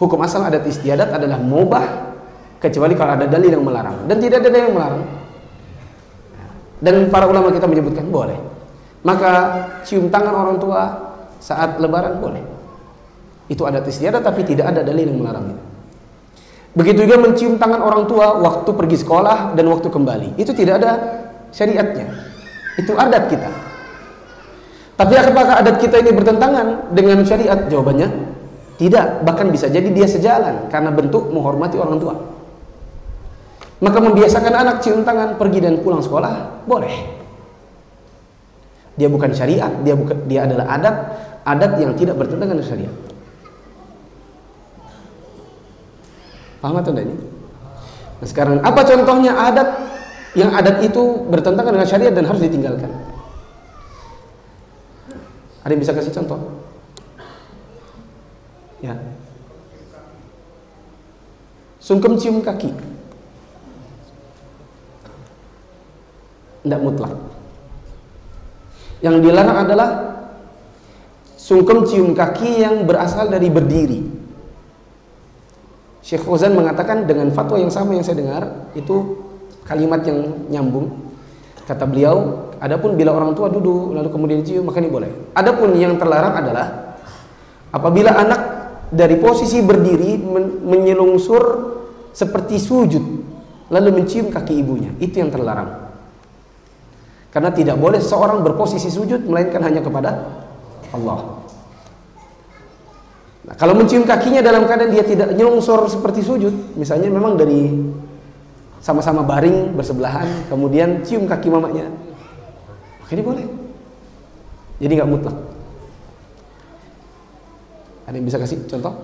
Hukum asal adat istiadat adalah mubah, kecuali kalau ada dalil yang melarang, dan tidak ada dalil yang melarang. Dan para ulama kita menyebutkan boleh. Maka cium tangan orang tua saat lebaran boleh. Itu adat istiadat tapi tidak ada dalil yang melarangnya. Begitu juga mencium tangan orang tua waktu pergi sekolah dan waktu kembali. Itu tidak ada syariatnya. Itu adat kita. Tapi apakah adat kita ini bertentangan dengan syariat? Jawabannya tidak. Bahkan bisa jadi dia sejalan karena bentuk menghormati orang tua. Maka membiasakan anak cium tangan pergi dan pulang sekolah boleh. Dia bukan syariat, dia adalah adat yang tidak bertentangan dengan syariat. Paham atau tidak ini? Nah, sekarang apa contohnya adat yang adat itu bertentangan dengan syariat dan harus ditinggalkan? Ada yang bisa kasih contoh? Ya. Sungkem cium kaki. Tidak mutlak. Yang dilarang adalah sungkem cium kaki yang berasal dari berdiri. Syekh Fauzan mengatakan dengan fatwa yang sama yang saya dengar, itu kalimat yang nyambung. Kata beliau, adapun bila orang tua duduk lalu kemudian cium, maka ini boleh. Adapun yang terlarang adalah apabila anak dari posisi berdiri menyelungsur seperti sujud lalu mencium kaki ibunya, itu yang terlarang. Karena tidak boleh seorang berposisi sujud melainkan hanya kepada Allah. Nah, kalau mencium kakinya dalam keadaan dia tidak nyelongsor seperti sujud, misalnya memang dari sama-sama baring bersebelahan, kemudian cium kaki mamanya, maka ini boleh. Jadi nggak mutlak. Ada yang bisa kasih contoh?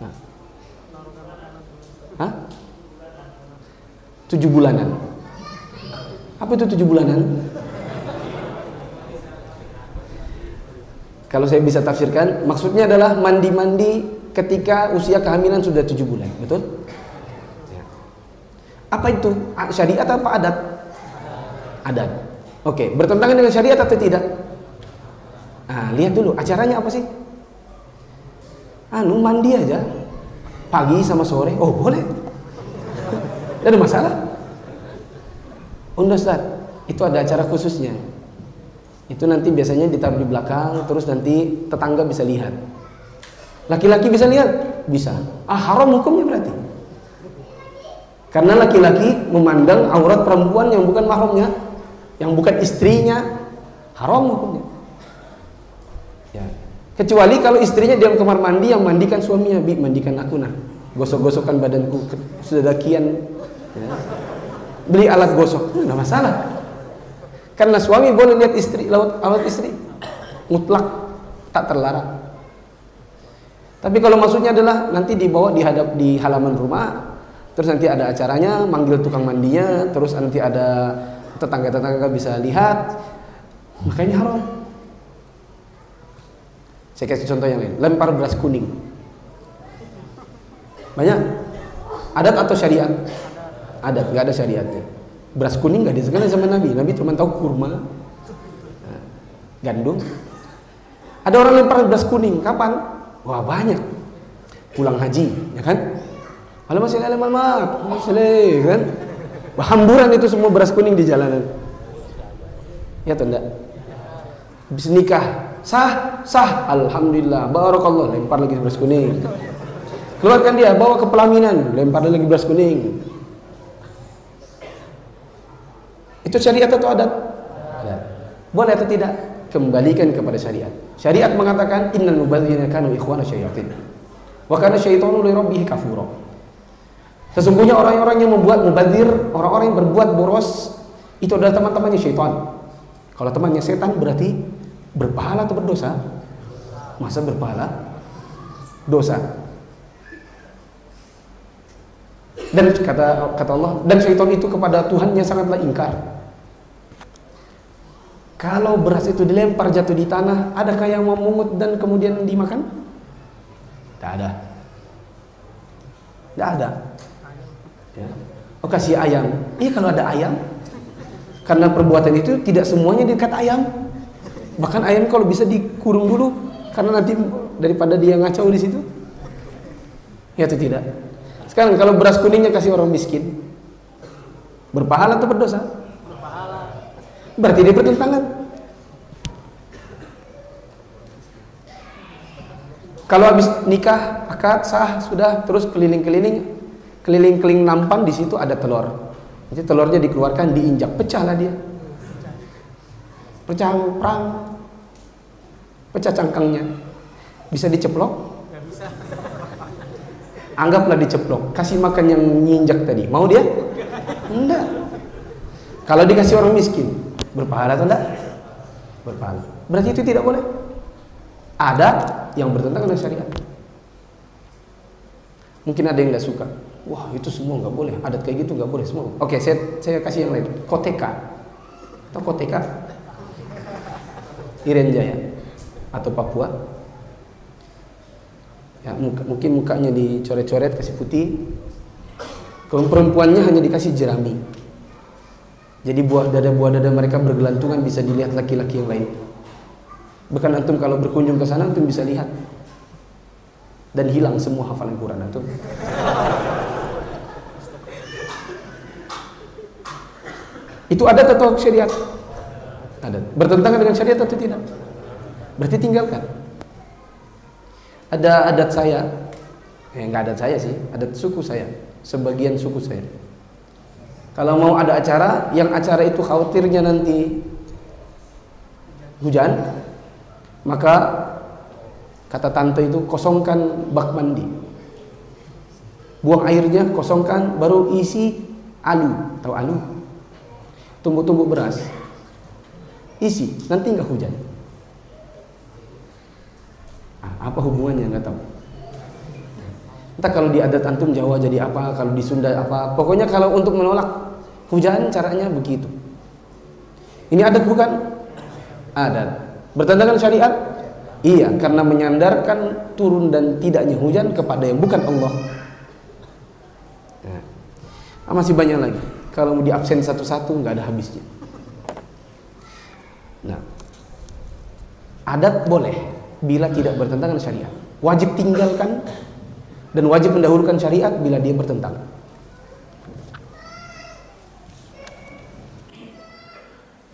Nah. Hah? 7 bulanan. Apa itu 7 bulanan? Kalau saya bisa tafsirkan, maksudnya adalah mandi-mandi ketika usia kehamilan sudah 7 bulan, betul? Apa itu? Syariat apa adat? Adat. Oke, bertentangan dengan syariat atau tidak? Nah, lihat dulu acaranya apa sih? mandi aja pagi sama sore, oh boleh, tidak ada masalah. Unda Ustaz, itu ada acara khususnya, itu nanti biasanya ditaruh di belakang, terus nanti tetangga bisa lihat. Laki-laki bisa lihat? Bisa. Ah, haram hukumnya berarti, karena laki-laki memandang aurat perempuan yang bukan mahramnya, yang bukan istrinya, haram hukumnya ya. Kecuali kalau istrinya dalam kamar mandi yang mandikan suaminya, "Bi, mandikan aku nah, gosok-gosokkan badanku sudah dakian ya. Beli alat gosok," nggak masalah, karena suami boleh lihat istri, alat istri, mutlak tak terlarang. Tapi kalau maksudnya adalah nanti dibawa dihadap di halaman rumah, terus nanti ada acaranya, manggil tukang mandinya, terus nanti ada tetangga-tetangga bisa lihat, makanya haram. Saya kasih contoh yang lain, lempar beras kuning. Banyak adat atau syariat? Adat, nggak ada syariatnya. Beras kuning nggak disegani sama Nabi. Nabi cuma tahu kurma, gandum. Ada orang lempar beras kuning, kapan? Wah banyak. Pulang haji, ya kan? Alhamdulillah, kan? Hamburan itu semua beras kuning di jalanan. Ya atau enggak? Habis nikah, sah, sah, alhamdulillah, barakallah, lempar lagi beras kuning. Keluarkan dia, bawa ke pelaminan, lempar lagi beras kuning. Itu syariat atau adat? Adat. Boleh atau tidak? Kembalikan kepada syariat. Syariat mengatakan innal mubadzirina kanu ikhwana syayatin wa kana syaitanu li rabbih kafura. Sesungguhnya orang-orang yang membuat mubadzir, orang-orang yang berbuat boros, itu adalah teman-temannya syaitan. Kalau temannya setan berarti berpahala atau berdosa? Masa berpahala? Dosa. Dan kata Allah, dan syaitan itu kepada Tuhannya sangatlah ingkar. Kalau beras itu dilempar jatuh di tanah, adakah yang memungut dan kemudian dimakan? Tidak ada. Tidak ada ya. Oh kasih ayam. Iya kalau ada ayam, karena perbuatan itu tidak semuanya dikata ayam. Bahkan ayam kalau bisa dikurung dulu, karena nanti daripada dia ngacau di situ. Ya atau tidak? Sekarang kalau beras kuningnya kasih orang miskin, berpahala atau berdosa? Berpahala. Berarti dia bertentangan. Kalau habis nikah, akad, sah, sudah, terus keliling-keliling nampan, di situ ada telur. Jadi telurnya dikeluarkan, diinjak, pecahlah dia. Pecah perang, pecah cangkangnya, bisa diceplok? Gak bisa. Anggaplah diceplok, kasih makan yang nyinjak tadi, mau dia? Enggak. Kalau dikasih orang miskin, berpahala atau enggak? Berpahala. Berarti itu tidak boleh. Ada yang bertentangan dengan syariat. Mungkin ada yang nggak suka. Wah itu semua nggak boleh, adat kayak gitu nggak boleh semua. Oke, saya kasih yang lain. Koteka, atau koteka? Iren Jaya atau Papua ya, mungkin mukanya dicoret-coret kasih putih. Kalau perempuannya hanya dikasih jerami, jadi buah dada mereka bergelantungan, bisa dilihat laki-laki yang lain. Bahkan antum kalau berkunjung ke sana antum bisa lihat, dan hilang semua hafalan Quran antum. Itu adat atau syariat? Adat. Bertentangan dengan syariat atau tidak? Berarti tinggalkan. Ada adat saya, enggak adat saya sih, adat suku saya, sebagian suku saya. Kalau mau ada acara, yang acara itu khawatirnya nanti hujan, maka kata tante itu kosongkan bak mandi. Buang airnya, kosongkan, baru isi alu, tahu alu? Tumbuk-tumbuk beras. Isi, nanti nggak hujan. Apa hubungannya? Nggak tahu. Entah kalau di adat antum Jawa jadi apa, kalau di Sunda apa. Pokoknya kalau untuk menolak hujan caranya begitu. Ini adat bukan? Adat. Bertentangan syariat? Iya, karena menyandarkan turun dan tidaknya hujan kepada yang bukan Allah. Nah, masih banyak lagi. Kalau mau di absen satu-satu nggak ada habisnya. Nah, adat boleh bila tidak bertentangan syariat. wajib tinggalkan dan wajib mendahulukan syariat bila dia bertentangan.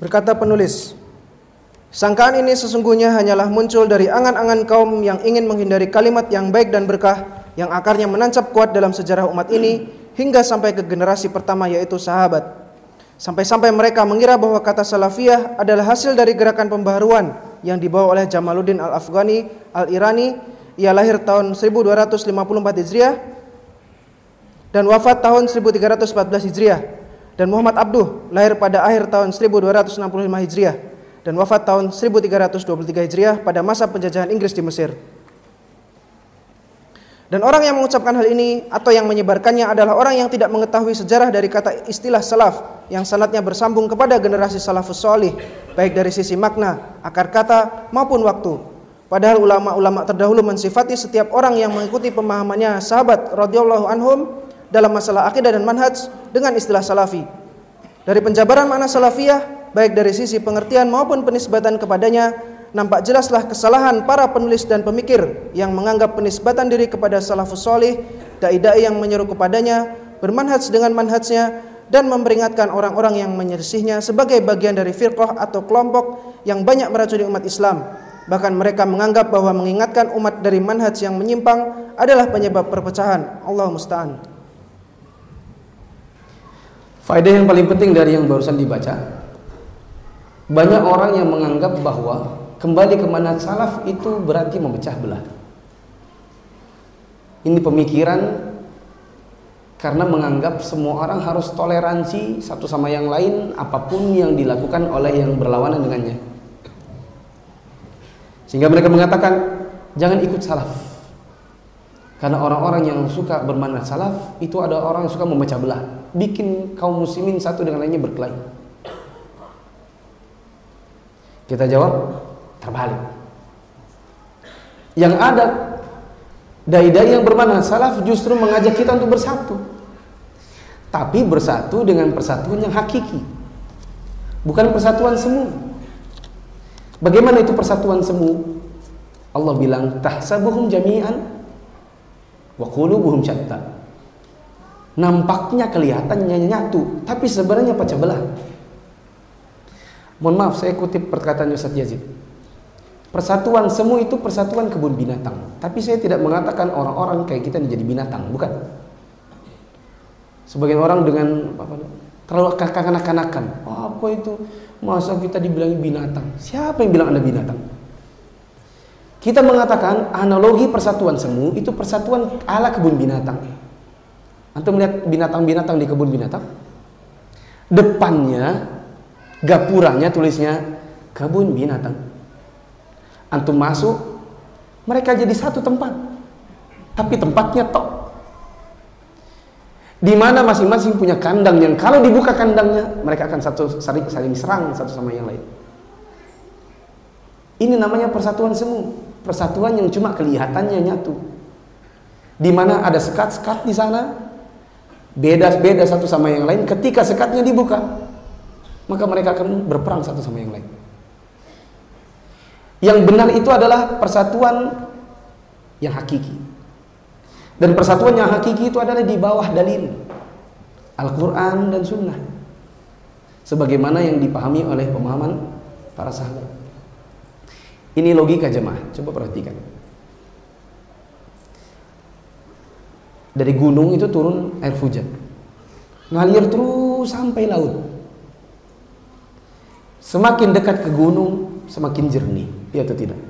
Berkata penulis, sangkaan ini sesungguhnya hanyalah muncul dari angan-angan kaum yang ingin menghindari kalimat yang baik dan berkah yang akarnya menancap kuat dalam sejarah umat ini hingga sampai ke generasi pertama yaitu sahabat. Sampai-sampai mereka mengira bahwa kata salafiyah adalah hasil dari gerakan pembaharuan yang dibawa oleh Jamaluddin Al-Afghani Al-Irani. Ia lahir tahun 1254 Hijriah dan wafat tahun 1314 Hijriah. Dan Muhammad Abduh lahir pada akhir tahun 1265 Hijriah dan wafat tahun 1323 Hijriah pada masa penjajahan Inggris di Mesir. Dan orang yang mengucapkan hal ini atau yang menyebarkannya adalah orang yang tidak mengetahui sejarah dari kata istilah salaf yang sanadnya bersambung kepada generasi salafus sholih, baik dari sisi makna, akar kata maupun waktu. Padahal ulama-ulama terdahulu mensifati setiap orang yang mengikuti pemahamannya sahabat radhiyallahu anhum dalam masalah akidah dan manhaj dengan istilah salafi. Dari penjabaran makna salafiyah baik dari sisi pengertian maupun penisbatan kepadanya, nampak jelaslah kesalahan para penulis dan pemikir yang menganggap penisbatan diri kepada salafus sholih, dai-dai yang menyeru kepadanya, bermanhaj dengan manhajnya, dan memperingatkan orang-orang yang menyelisihnya sebagai bagian dari firqah atau kelompok yang banyak meracuni umat Islam. Bahkan mereka menganggap bahwa mengingatkan umat dari manhaj yang menyimpang adalah penyebab perpecahan. Allah musta'an. Faedah yang paling penting dari yang barusan dibaca, banyak orang yang menganggap bahwa kembali ke manhaj salaf itu berarti memecah belah. Ini pemikiran karena menganggap semua orang harus toleransi satu sama yang lain apapun yang dilakukan oleh yang berlawanan dengannya. Sehingga mereka mengatakan jangan ikut salaf. Karena orang-orang yang suka bermanhaj salaf itu ada orang yang suka memecah belah, bikin kaum muslimin satu dengan lainnya berkelahi. Kita jawab terbalik. Yang ada dai-dai yang bermanhaj salaf justru mengajak kita untuk bersatu, tapi bersatu dengan persatuan yang hakiki, bukan persatuan semu. Bagaimana itu persatuan semu? Allah bilang tahsabuhum jami'an wa qulubuhum syatta. Nampaknya kelihatannya nyatu, tapi sebenarnya pecah belah. Mohon maaf, saya kutip perkataan Ustaz Yazid. Persatuan semu itu persatuan kebun binatang. Tapi saya tidak mengatakan orang-orang kayak kita menjadi binatang, bukan. Sebagian orang dengan apa, terlalu kanak-kanakan. Oh, apa itu? Masa kita dibilang binatang? Siapa yang bilang Anda binatang? Kita mengatakan analogi persatuan semu itu persatuan ala kebun binatang. Antum melihat binatang-binatang di kebun binatang? Depannya gapuranya tulisnya kebun binatang. Antum masuk, mereka jadi satu tempat, tapi tempatnya tok, di mana masing-masing punya kandang yang kalau dibuka kandangnya mereka akan saling serang satu sama yang lain. Ini namanya persatuan semu, persatuan yang cuma kelihatannya nyatu, di mana ada sekat-sekat di sana, beda-beda satu sama yang lain. Ketika sekatnya dibuka, maka mereka akan berperang satu sama yang lain. Yang benar itu adalah persatuan yang hakiki. Dan persatuan yang hakiki itu adalah di bawah dalil Al-Quran dan Sunnah, sebagaimana yang dipahami oleh pemahaman para sahabat. Ini logika jemaah, coba perhatikan. Dari gunung itu turun air hujan, ngalir terus sampai laut. Semakin dekat ke gunung, semakin jernih, iya atau tidak?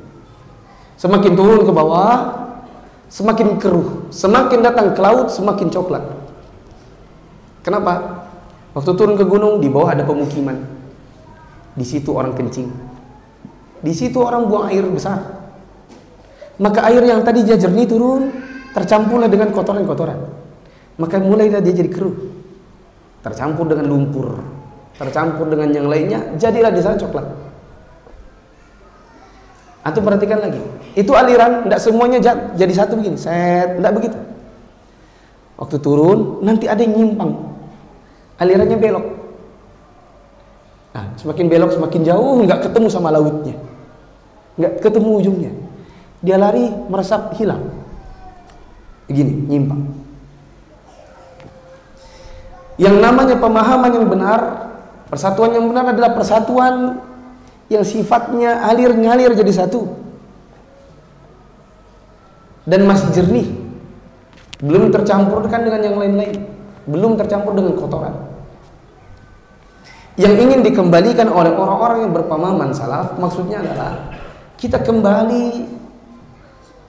Semakin turun ke bawah, semakin keruh. Semakin datang ke laut, semakin coklat. Kenapa? Waktu turun ke gunung, di bawah ada pemukiman. Di situ orang kencing. Di situ orang buang air besar. Maka air yang tadi dia jernih turun, tercampurlah dengan kotoran-kotoran. Maka mulailah dia jadi keruh. Tercampur dengan lumpur, tercampur dengan yang lainnya, jadilah di sana coklat. Antum perhatikan lagi, itu aliran, tidak semuanya jadi satu begini, set, tidak begitu. Waktu turun, nanti ada yang nyimpang, alirannya belok. Nah, semakin belok semakin jauh, nggak ketemu sama lautnya, nggak ketemu ujungnya. Dia lari, meresap, hilang. Begini, nyimpang. Yang namanya pemahaman yang benar, persatuan yang benar adalah persatuan yang sifatnya alir-ngalir jadi satu. Dan masih jernih. Belum tercampurkan dengan yang lain-lain. Belum tercampur dengan kotoran. Yang ingin dikembalikan oleh orang-orang yang berpemahaman salaf, maksudnya adalah kita kembali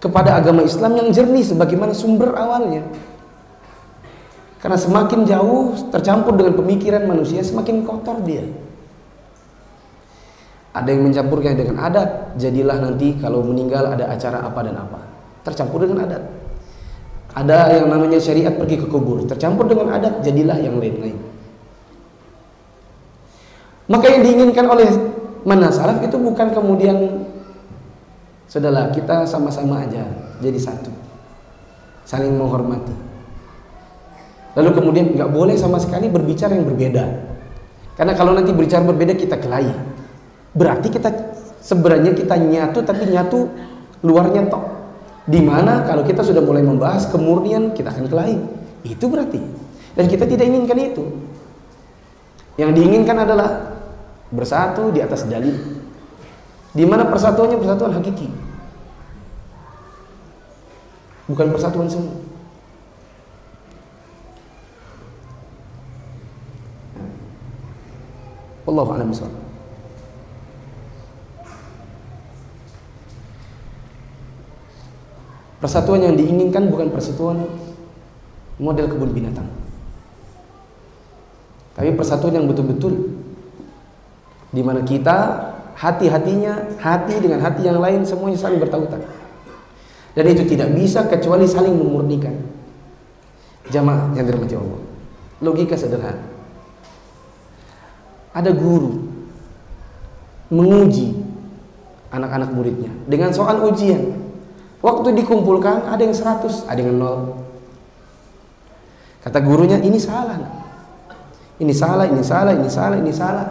kepada agama Islam yang jernih sebagaimana sumber awalnya. Karena semakin jauh tercampur dengan pemikiran manusia, semakin kotor dia. Ada yang mencampurnya dengan adat, jadilah nanti kalau meninggal ada acara apa dan apa, tercampur dengan adat. Ada yang namanya syariat pergi ke kubur, tercampur dengan adat, jadilah yang lain-lain. Maka yang diinginkan oleh salaf itu bukan kemudian sudahlah kita sama-sama aja jadi satu, saling menghormati. Lalu kemudian nggak boleh sama sekali berbicara yang berbeda, karena kalau nanti berbicara berbeda kita kelahi. Berarti kita sebenarnya kita nyatu, tapi nyatu luarnya tok. Dimana kalau kita sudah mulai membahas kemurnian kita akan kelahi. Itu berarti, dan kita tidak inginkan itu. Yang diinginkan adalah bersatu di atas dalil, di mana persatuannya persatuan hakiki, bukan persatuan semua. Wallahu a'lam bishawab. Persatuan yang diinginkan bukan persatuan model kebun binatang, tapi persatuan yang betul-betul di mana kita hati-hatinya, hati dengan hati yang lain, semuanya saling bertautan. Dan itu tidak bisa kecuali saling memurnikan. Jamaah yang dirahmati Allah, logika sederhana. Ada guru menguji anak-anak muridnya dengan soal ujian. Waktu dikumpulkan ada yang 100, ada yang 0. Kata gurunya, ini salah, ini salah, ini salah, ini salah, ini salah.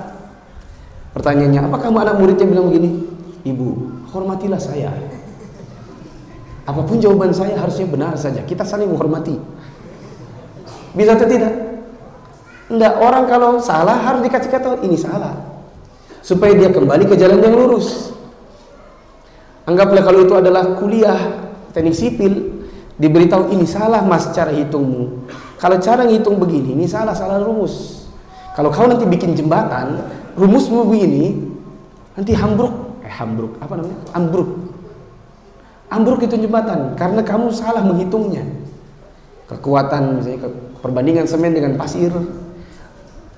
Pertanyaannya, apa kamu anak muridnya bilang begini? Ibu, hormatilah saya. Apapun jawaban saya harusnya benar saja. Kita saling menghormati. Bisa atau tidak? Enggak, orang kalau salah harus dikasih kata ini salah, supaya dia kembali ke jalan yang lurus. Anggaplah kalau itu adalah kuliah teknik sipil, diberitahu ini salah mas cara hitungmu. Kalau cara ngitung begini, ini salah rumus. Kalau kau nanti bikin jembatan, rumusmu begini, nanti ambruk itu jembatan, karena kamu salah menghitungnya. Kekuatan misalnya perbandingan semen dengan pasir,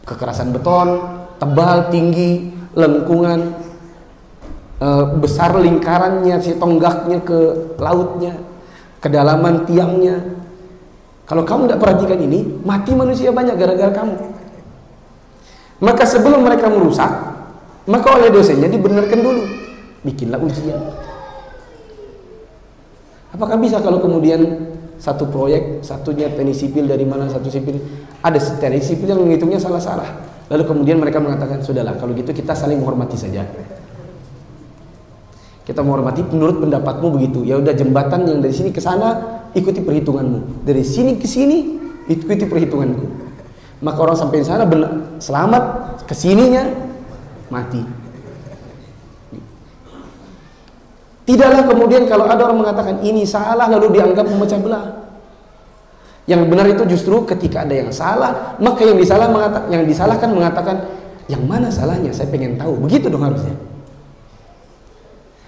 kekerasan beton, tebal, tinggi, lengkungan, besar lingkarannya, si tonggaknya ke lautnya, kedalaman tiangnya. Kalau kamu tidak perhatikan ini, mati manusia banyak gara-gara kamu. Maka sebelum mereka merusak, maka oleh dosennya dibenarkan dulu. Bikinlah ujian. Apakah bisa kalau kemudian satu proyek, satunya teknik sipil dari mana, satu sipil, ada teknik sipil yang menghitungnya salah-salah. Lalu kemudian mereka mengatakan, sudahlah kalau gitu kita saling menghormati saja. Kita menghormati menurut pendapatmu begitu. Ya udah, jembatan yang dari sini ke sana ikuti perhitunganmu. Dari sini ke sini ikuti perhitunganku. Maka orang sampai di sana selamat, kesininya mati. Tidaklah kemudian kalau ada orang mengatakan ini salah lalu dianggap memecah belah. Yang benar itu justru ketika ada yang salah, maka yang disalahkan mengatakan yang mana salahnya, saya pengen tahu. Begitu dong harusnya.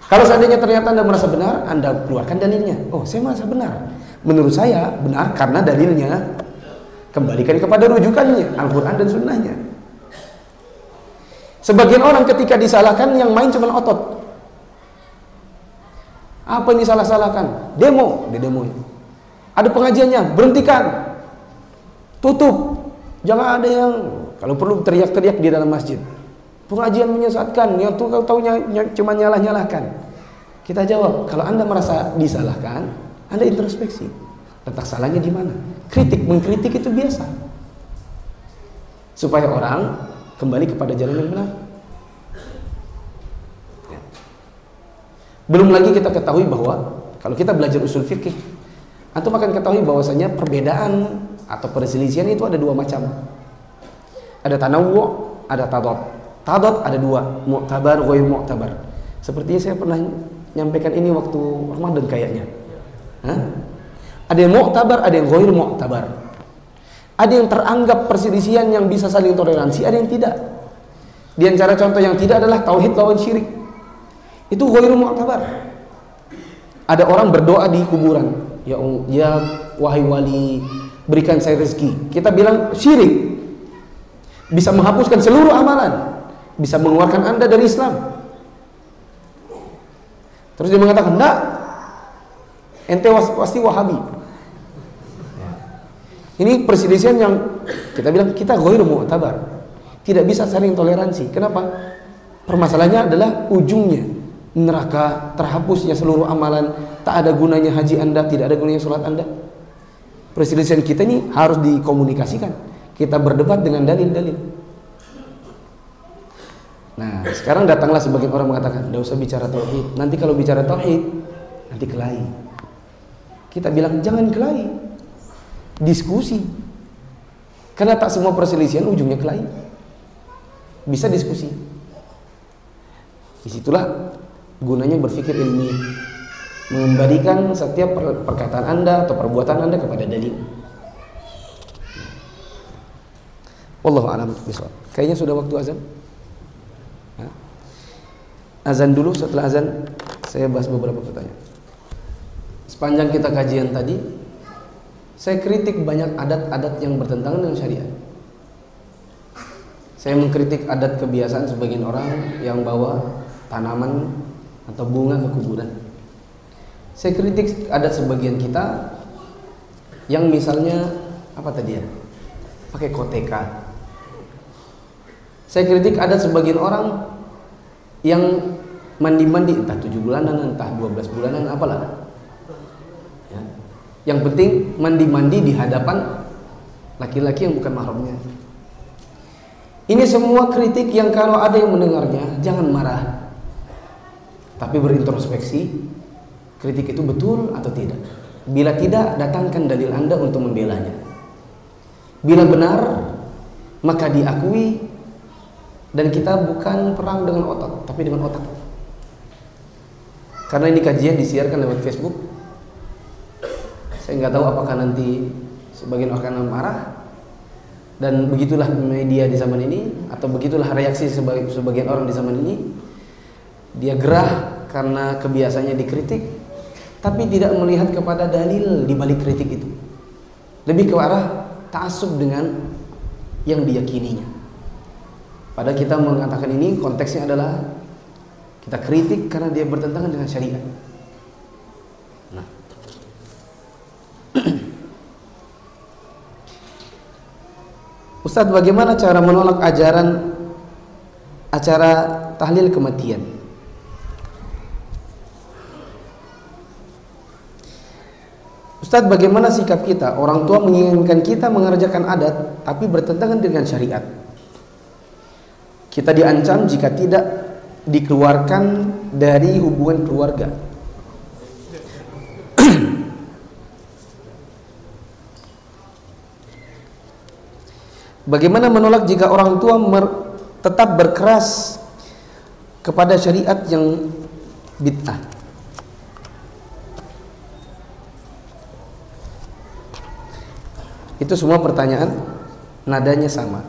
Kalau seandainya ternyata Anda merasa benar, Anda keluarkan dalilnya. Oh, saya merasa benar. Menurut saya benar karena dalilnya. Kembalikan kepada rujukannya, Al-Quran dan Sunnahnya. Sebagian orang ketika disalahkan yang main cuma otot. Apa yang disalah-salahkan? Demo, didemoin. Ada pengajiannya, berhentikan, tutup. Jangan ada yang kalau perlu teriak-teriak di dalam masjid. Pengajian menyesatkan, yang tahunya cuma nyalah-nyalahkan. Kita jawab, kalau Anda merasa disalahkan, Anda introspeksi. Letak salahnya di mana? Kritik, mengkritik itu biasa. Supaya orang kembali kepada jalan yang benar. Belum lagi kita ketahui bahwa kalau kita belajar usul fikih, antum akan ketahui bahwasanya perbedaan atau perselisihan itu ada dua macam. Ada tanawwu', ada tadad. Tadad ada dua, mu'tabar, ghair mu'tabar. Sepertinya saya pernah nyampaikan ini waktu Ramadan kayaknya. Hah? Ada yang mu'tabar, ada yang ghair mu'tabar. Ada yang teranggap perselisihan yang bisa saling toleransi, ada yang tidak. Di antara contoh yang tidak adalah tauhid lawan syirik. Itu ghairu mu'tabar. Ada orang berdoa di kuburan, ya wahai wali, berikan saya rezeki. Kita bilang syirik. Bisa menghapuskan seluruh amalan, bisa mengeluarkan Anda dari Islam. Terus dia mengatakan, "Enggak. Ente pasti Wahabi." Ini perselisihan yang kita bilang kita ghairu mu'tabar. Tidak bisa saling toleransi. Kenapa? Permasalahannya adalah ujungnya neraka, terhapusnya seluruh amalan, tak ada gunanya haji Anda, tidak ada gunanya sholat Anda. Perselisihan kita ini harus dikomunikasikan. Kita berdebat dengan dalil-dalil. Nah, sekarang datanglah sebagian orang mengatakan, "Enggak usah bicara tauhid. Nanti kalau bicara tauhid, nanti kelahi." Kita bilang, "Jangan kelahi. Diskusi." Karena tak semua perselisihan ujungnya kelahi. Bisa diskusi. Disitulah gunanya berpikir ilmiah, mengembalikan setiap perkataan Anda atau perbuatan Anda kepada dalil. Wallahu a'lam bishawab. Kayaknya sudah waktu azan. Nah, azan dulu, setelah azan saya bahas beberapa pertanyaan. Sepanjang kita kajian tadi, saya kritik banyak adat-adat yang bertentangan dengan syariat. Saya mengkritik adat kebiasaan sebagian orang yang bawa tanaman atau bunga ke kuburan. Saya kritik adat sebagian kita yang misalnya apa tadi ya, pakai koteka. Saya kritik adat sebagian orang yang mandi-mandi entah 7 bulanan entah 12 bulanan apalah ya. Yang penting mandi-mandi di hadapan laki-laki yang bukan mahramnya. Ini semua kritik yang kalau ada yang mendengarnya jangan marah, tapi berintrospeksi, kritik itu betul atau tidak. Bila tidak, datangkan dalil Anda untuk membelanya. Bila benar, maka diakui, dan kita bukan perang dengan otak, tapi dengan otak. Karena ini kajian disiarkan lewat Facebook, saya nggak tahu apakah nanti sebagian orang marah, dan begitulah media di zaman ini, atau begitulah reaksi sebagian orang di zaman ini. Dia gerah karena kebiasaannya dikritik, tapi tidak melihat kepada dalil di balik kritik itu. Lebih ke arah ta'assub dengan yang diyakininya. Padahal kita mengatakan ini konteksnya adalah kita kritik karena dia bertentangan dengan syariat. Nah, Ustaz, bagaimana cara menolak ajaran acara tahlil kematian? Ustaz, bagaimana sikap kita? Orang tua menginginkan kita mengerjakan adat, tapi bertentangan dengan syariat. Kita diancam jika tidak dikeluarkan dari hubungan keluarga. Bagaimana menolak jika orang tua tetap berkeras kepada syariat yang bid'ah? Itu semua pertanyaan nadanya sama.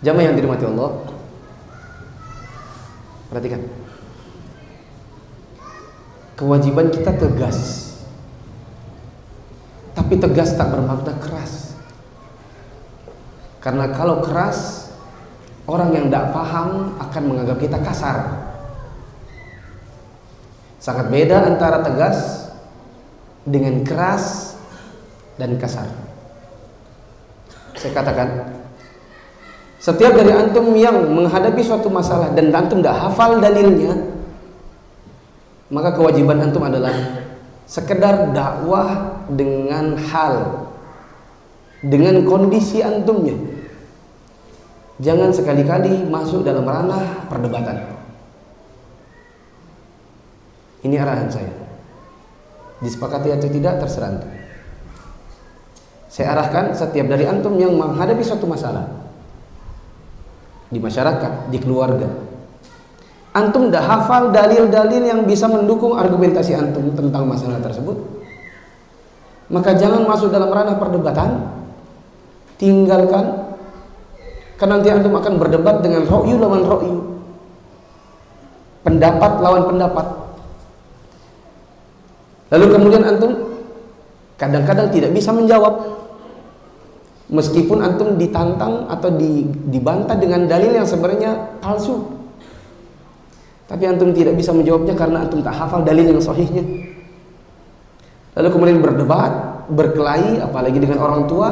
Jamaah yang dirahmati Allah, perhatikan. Kewajiban kita tegas, tapi tegas tak bermakna keras. Karena kalau keras, orang yang tidak paham akan menganggap kita kasar. Sangat beda antara tegas dengan keras dan kasar. Saya katakan, setiap dari antum yang menghadapi suatu masalah dan antum tidak hafal dalilnya, maka kewajiban antum adalah sekedar dakwah dengan hal, dengan kondisi antumnya. Jangan sekali-kali masuk dalam ranah perdebatan. Ini arahan saya. Disepakati atau tidak terserah antum. Saya arahkan setiap dari antum yang menghadapi suatu masalah di masyarakat, di keluarga. Antum dah hafal dalil-dalil yang bisa mendukung argumentasi antum tentang masalah tersebut, maka jangan masuk dalam ranah perdebatan. Tinggalkan, karena nanti antum akan berdebat dengan ra'yu lawan ra'yu, pendapat lawan pendapat. Lalu kemudian antum kadang-kadang tidak bisa menjawab meskipun antum ditantang atau dibantah dengan dalil yang sebenarnya palsu, tapi antum tidak bisa menjawabnya karena antum tak hafal dalil yang sahihnya. Lalu kemudian berdebat, berkelahi, apalagi dengan orang tua,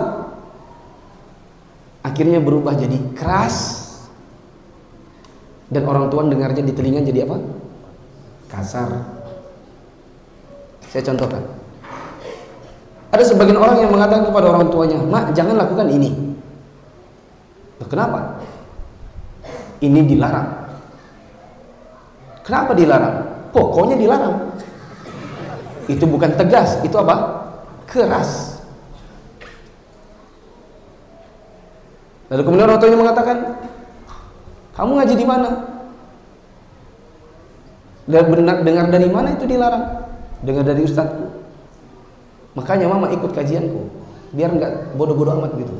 akhirnya berubah jadi keras, dan orang tua dengarnya di telinga jadi apa? Kasar. Saya contohkan. Ada sebagian orang yang mengatakan kepada orang tuanya, "Mak, jangan lakukan ini." Loh, kenapa? Ini dilarang. Kenapa dilarang? Pokoknya dilarang. Itu bukan tegas, itu apa? Keras. Lalu kemudian orang tuanya mengatakan, "Kamu ngaji di mana? Dengar dari mana itu dilarang?" "Dengar dari ustadzku." "Makanya mama ikut kajianku biar nggak bodoh-bodoh amat gitu."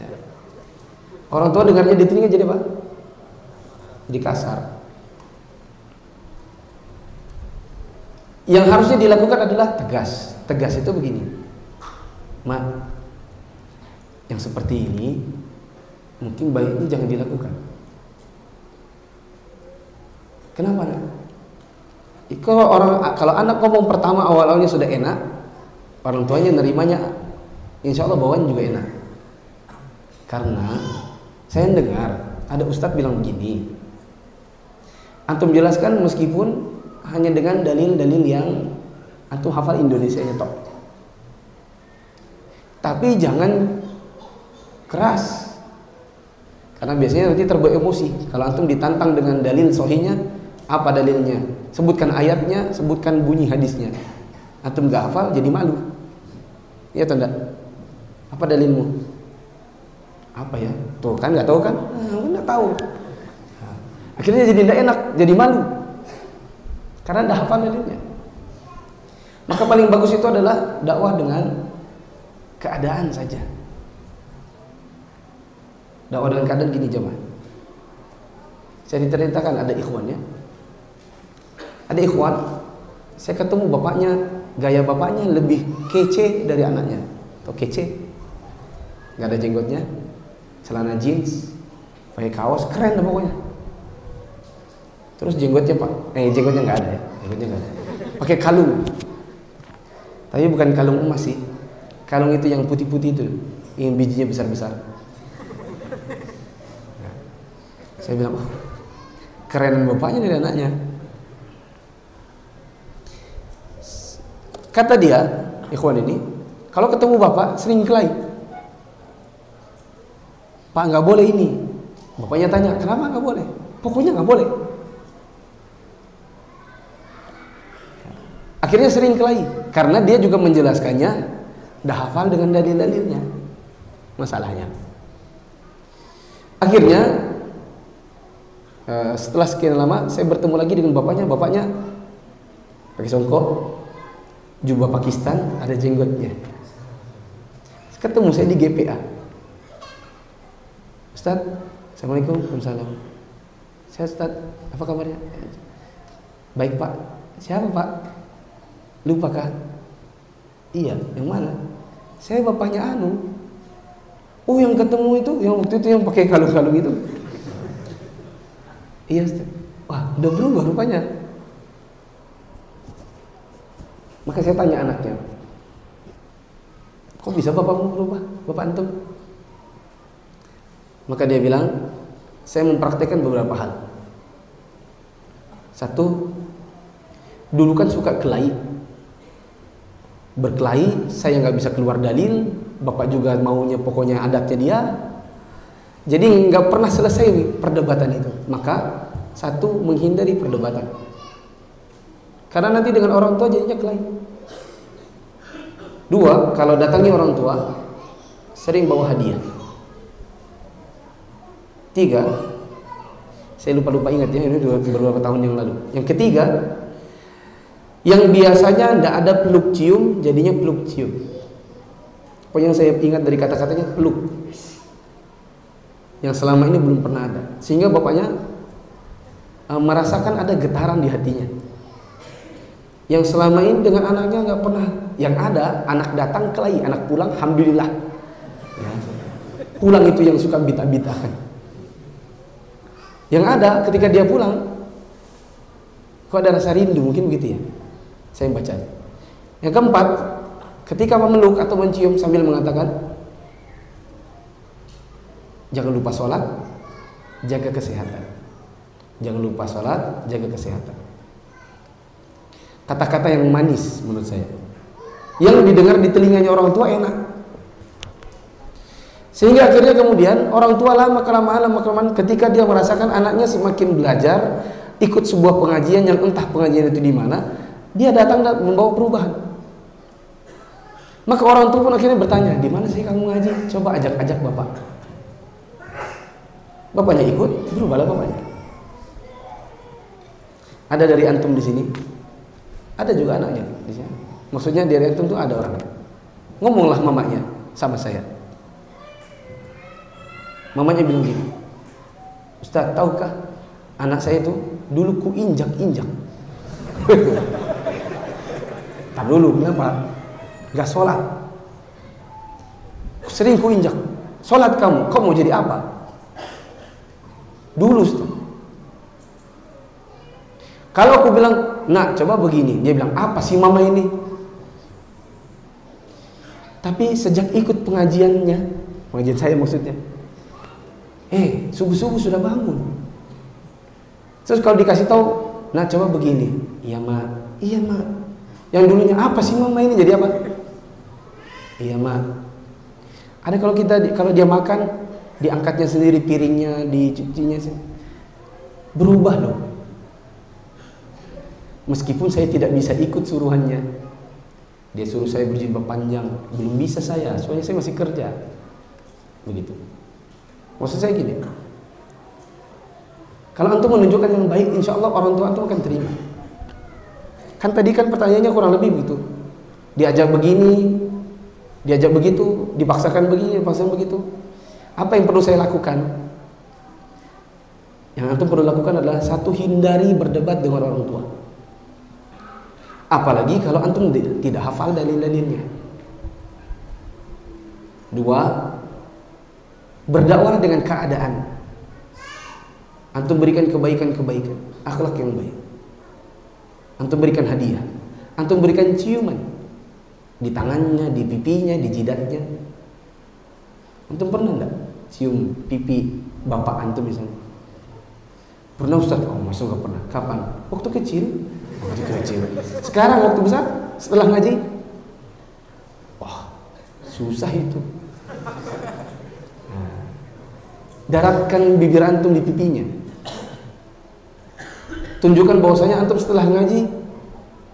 Ya. Orang tua dengarnya di telinga jadi apa? Jadi kasar. Yang harusnya dilakukan adalah tegas. Tegas itu begini, "Mak, yang seperti ini mungkin baiknya jangan dilakukan." "Kenapa, Nak?" Kalau anak ngomong pertama awalnya sudah enak, orang tuanya nerimanya insya Allah bawaan juga enak. "Karena saya dengar ada ustadz bilang begini." Antum jelaskan meskipun hanya dengan dalil-dalil yang antum hafal Indonesianya tok, tapi jangan keras, karena biasanya nanti terbawa emosi. Kalau antum ditantang dengan dalil sohinya, apa dalilnya? Sebutkan ayatnya, sebutkan bunyi hadisnya. Antum gak hafal jadi malu. Iya atau enggak? "Apa dalilmu?" "Apa ya? Tuh kan gak tahu kan?" "Enggak tahu." Akhirnya jadi tidak enak, jadi malu, karena dah hafal dalilnya. Maka paling bagus itu adalah dakwah dengan keadaan saja. Dakwah dengan keadaan gini jemaah. Saya diceritakan ada ikhwannya. Ada ikhwan, saya ketemu bapaknya, gaya bapaknya lebih kece dari anaknya. Atau kece, nggak ada jenggotnya, celana jeans, pakai kaos, keren dah pokoknya. Terus jenggotnya pak, jenggotnya nggak ada ya, jenggotnya nggak ada. Pakai kalung, tapi bukan kalung emas sih, kalung itu yang putih-putih itu, yang bijinya besar-besar. Saya bilang, "Oh, keren bapaknya dari anaknya." Kata dia, ikhwan ini, kalau ketemu bapak sering kelahi. "Pak, nggak boleh ini." Bapaknya tanya, "Kenapa nggak boleh?" "Pokoknya nggak boleh." Akhirnya sering kelahi, karena dia juga menjelaskannya dah hafal dengan dalil-dalilnya. Masalahnya, akhirnya setelah sekian lama saya bertemu lagi dengan bapaknya. Bapaknya pakai songkok, jubah Pakistan, ada jenggotnya. Ketemu saya di GPA. "Ustaz, assalamualaikum." "Waalaikumsalam." "Saya Ustaz, apa kabarnya?" "Baik Pak." "Siapa Pak? Lupa kah?" "Iya." "Yang mana?" "Saya bapaknya Anu." "Oh, yang ketemu itu, yang waktu itu yang pakai kalung-kalung itu?" "Iya Ustaz." "Wah, udah berubah rupanya." Maka saya tanya anaknya, "Kok bisa bapakmu berubah, bapak antum?" Maka dia bilang, "Saya mempraktekkan beberapa hal. Satu, dulu kan suka kelahi, berkelahi, saya nggak bisa keluar dalil, bapak juga maunya pokoknya adatnya dia, jadi nggak pernah selesai perdebatan itu. Maka satu, menghindari perdebatan. Karena nanti dengan orang tua jadinya kelahi. Dua, kalau datangnya orang tua sering bawa hadiah. Tiga, saya lupa ingat ya, ini beberapa tahun yang lalu. Yang ketiga, yang biasanya tidak ada peluk cium jadinya peluk cium. Pokoknya yang saya ingat dari kata-katanya peluk, yang selama ini belum pernah ada, sehingga bapaknya merasakan ada getaran di hatinya. Yang selama ini dengan anaknya nggak pernah, yang ada anak datang kelahi, anak pulang alhamdulillah ya. Pulang itu yang suka bita-bitakan. Yang ada ketika dia pulang kok ada rasa rindu, mungkin begitu ya saya baca. Yang keempat, ketika memeluk atau mencium sambil mengatakan jangan lupa sholat, jaga kesehatan. Jangan lupa sholat, jaga kesehatan. Kata-kata yang manis menurut saya, yang didengar di telinganya orang tua enak. Sehingga akhirnya kemudian orang tua lama-kelamaan ketika dia merasakan anaknya semakin belajar, ikut sebuah pengajian yang entah pengajian itu di mana, dia datang dan membawa perubahan. Maka orang tua pun akhirnya bertanya, di mana sih kamu ngaji? Coba ajak-ajak bapak. Bapaknya ikut, berubahlah bapaknya. Ada dari antum di sini, ada juga anaknya di sini. Maksudnya dari antum tuh ada orang. Ngomonglah mamanya sama saya. Mamanya bilang gini, Ustaz, tahukah anak saya itu dulu ku injak-injak. Tar dulu, kenapa? Gak sholat. Sering ku injak. Sholat kamu, kau mau jadi apa? Dulu tuh. Kalau aku bilang, nak coba begini, dia bilang apa sih mama ini? Tapi sejak ikut pengajiannya, pengajian saya maksudnya, subuh-subuh sudah bangun. Terus kalau dikasih tahu, nak coba begini, iya ma, yang dulunya apa sih mama ini jadi apa? Iya ma. Ada kalau dia makan, diangkatnya sendiri piringnya, dicucinya sendiri. Berubah loh. Meskipun saya tidak bisa ikut suruhannya. Dia suruh saya berjilbab panjang, belum bisa saya, soalnya saya masih kerja. Begitu. Maksud saya gini, kalau antum menunjukkan yang baik, insya Allah orang tua antum akan terima. Kan tadi kan pertanyaannya kurang lebih begitu. Diajak begini, diajak begitu, dipaksakan begini, dipaksakan begitu. Apa yang perlu saya lakukan? Yang antum perlu lakukan adalah satu, hindari berdebat dengan orang tua. Apalagi kalau antum tidak hafal dalil-dalilnya. Dua, berdakwah dengan keadaan. Antum berikan kebaikan-kebaikan, akhlak yang baik. Antum berikan hadiah. Antum berikan ciuman di tangannya, di pipinya, di jidatnya. Antum pernah nggak cium pipi bapak antum misalnya? Pernah Ustaz? Oh masa nggak pernah. Kapan? Waktu kecil. Waktu kecil. Sekarang waktu besar? Setelah ngaji? Wah susah itu. Daratkan bibir antum di pipinya. Tunjukkan bahwasanya antum setelah ngaji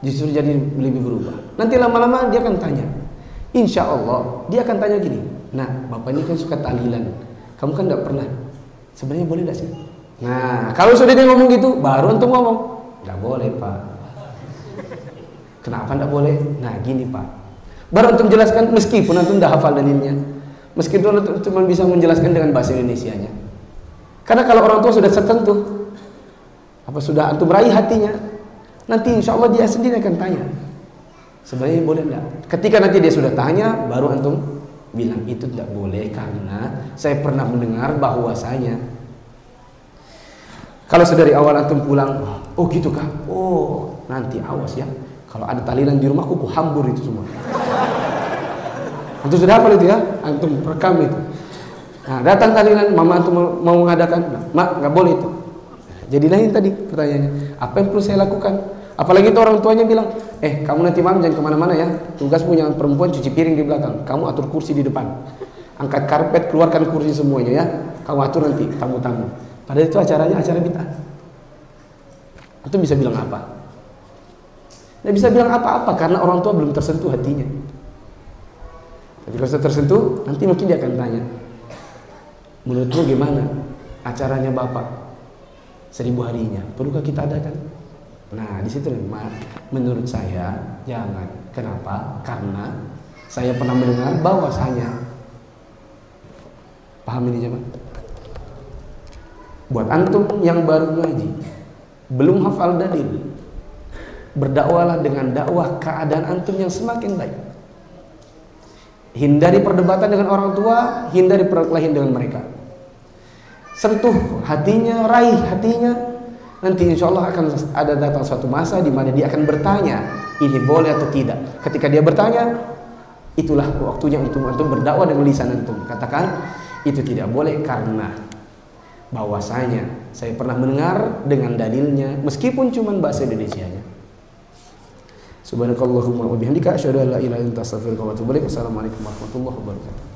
justru jadi lebih berubah. Nanti lama-lama dia akan tanya. Insya Allah dia akan tanya gini. Nah, bapak ini kan suka tahlilan. Kamu kan gak pernah. Sebenarnya boleh gak sih? Nah, kalau sudah dia ngomong gitu, baru antum ngomong. Gak boleh, Pak. Kenapa gak boleh? Nah, gini, Pak. Baru antum jelaskan, meskipun antum udah hafal dalilnya. Meskipun antum cuma bisa menjelaskan dengan bahasa Indonesianya. Karena kalau orang tua sudah tertentu, apa sudah antum raih hatinya, nanti insya Allah dia sendiri akan tanya. Sebenarnya boleh gak? Ketika nanti dia sudah tanya, baru antum bilang itu tidak boleh karena saya pernah mendengar bahwasanya. Kalau dari awal antum pulang, oh gitu kah? Oh nanti awas ya, kalau ada tahlilan di rumahku ku hambur itu semua. Antum sudah hafal itu ya, antum rekam itu. Nah datang tahlilan, mama antum mau mengadakan, mak nggak boleh itu. Jadilah ini tadi pertanyaannya, apa yang perlu saya lakukan? Apalagi itu orang tuanya bilang, kamu nanti malam jangan kemana-mana ya, tugas punya perempuan cuci piring di belakang, kamu atur kursi di depan, angkat karpet, keluarkan kursi semuanya ya, kamu atur nanti tamu-tamu. Padahal itu acaranya acara bid'ah. Antum bisa bilang apa? Nggak bisa bilang apa-apa karena orang tua belum tersentuh hatinya. Tapi kalau sudah tersentuh, nanti mungkin dia akan tanya, menurutmu gimana acaranya bapak 1000 harinya? Perlukah kita adakan? Nah, di situ memang menurut saya jangan. Kenapa? Karena saya pernah mendengar bahwasanya, paham ini jemaah? Buat antum yang baru ngaji, belum hafal dalil, berdakwalah dengan dakwah keadaan antum yang semakin baik. Hindari perdebatan dengan orang tua, hindari perkelahian dengan mereka. Sentuh hatinya, raih hatinya. Nanti insya Allah akan ada datang suatu masa di mana dia akan bertanya, ini boleh atau tidak. Ketika dia bertanya, itulah waktunya untuk antum berdakwah dengan lisan antum. Katakan, itu tidak boleh karena bahwasanya saya pernah mendengar dengan dalilnya, meskipun cuma bahasa Indonesianya. Subhanakallahumma wa bihamdika asyhadu an la ilaha illa anta astaghfiruka wa atubu ilaik. Assalamualaikum warahmatullahi wabarakatuh.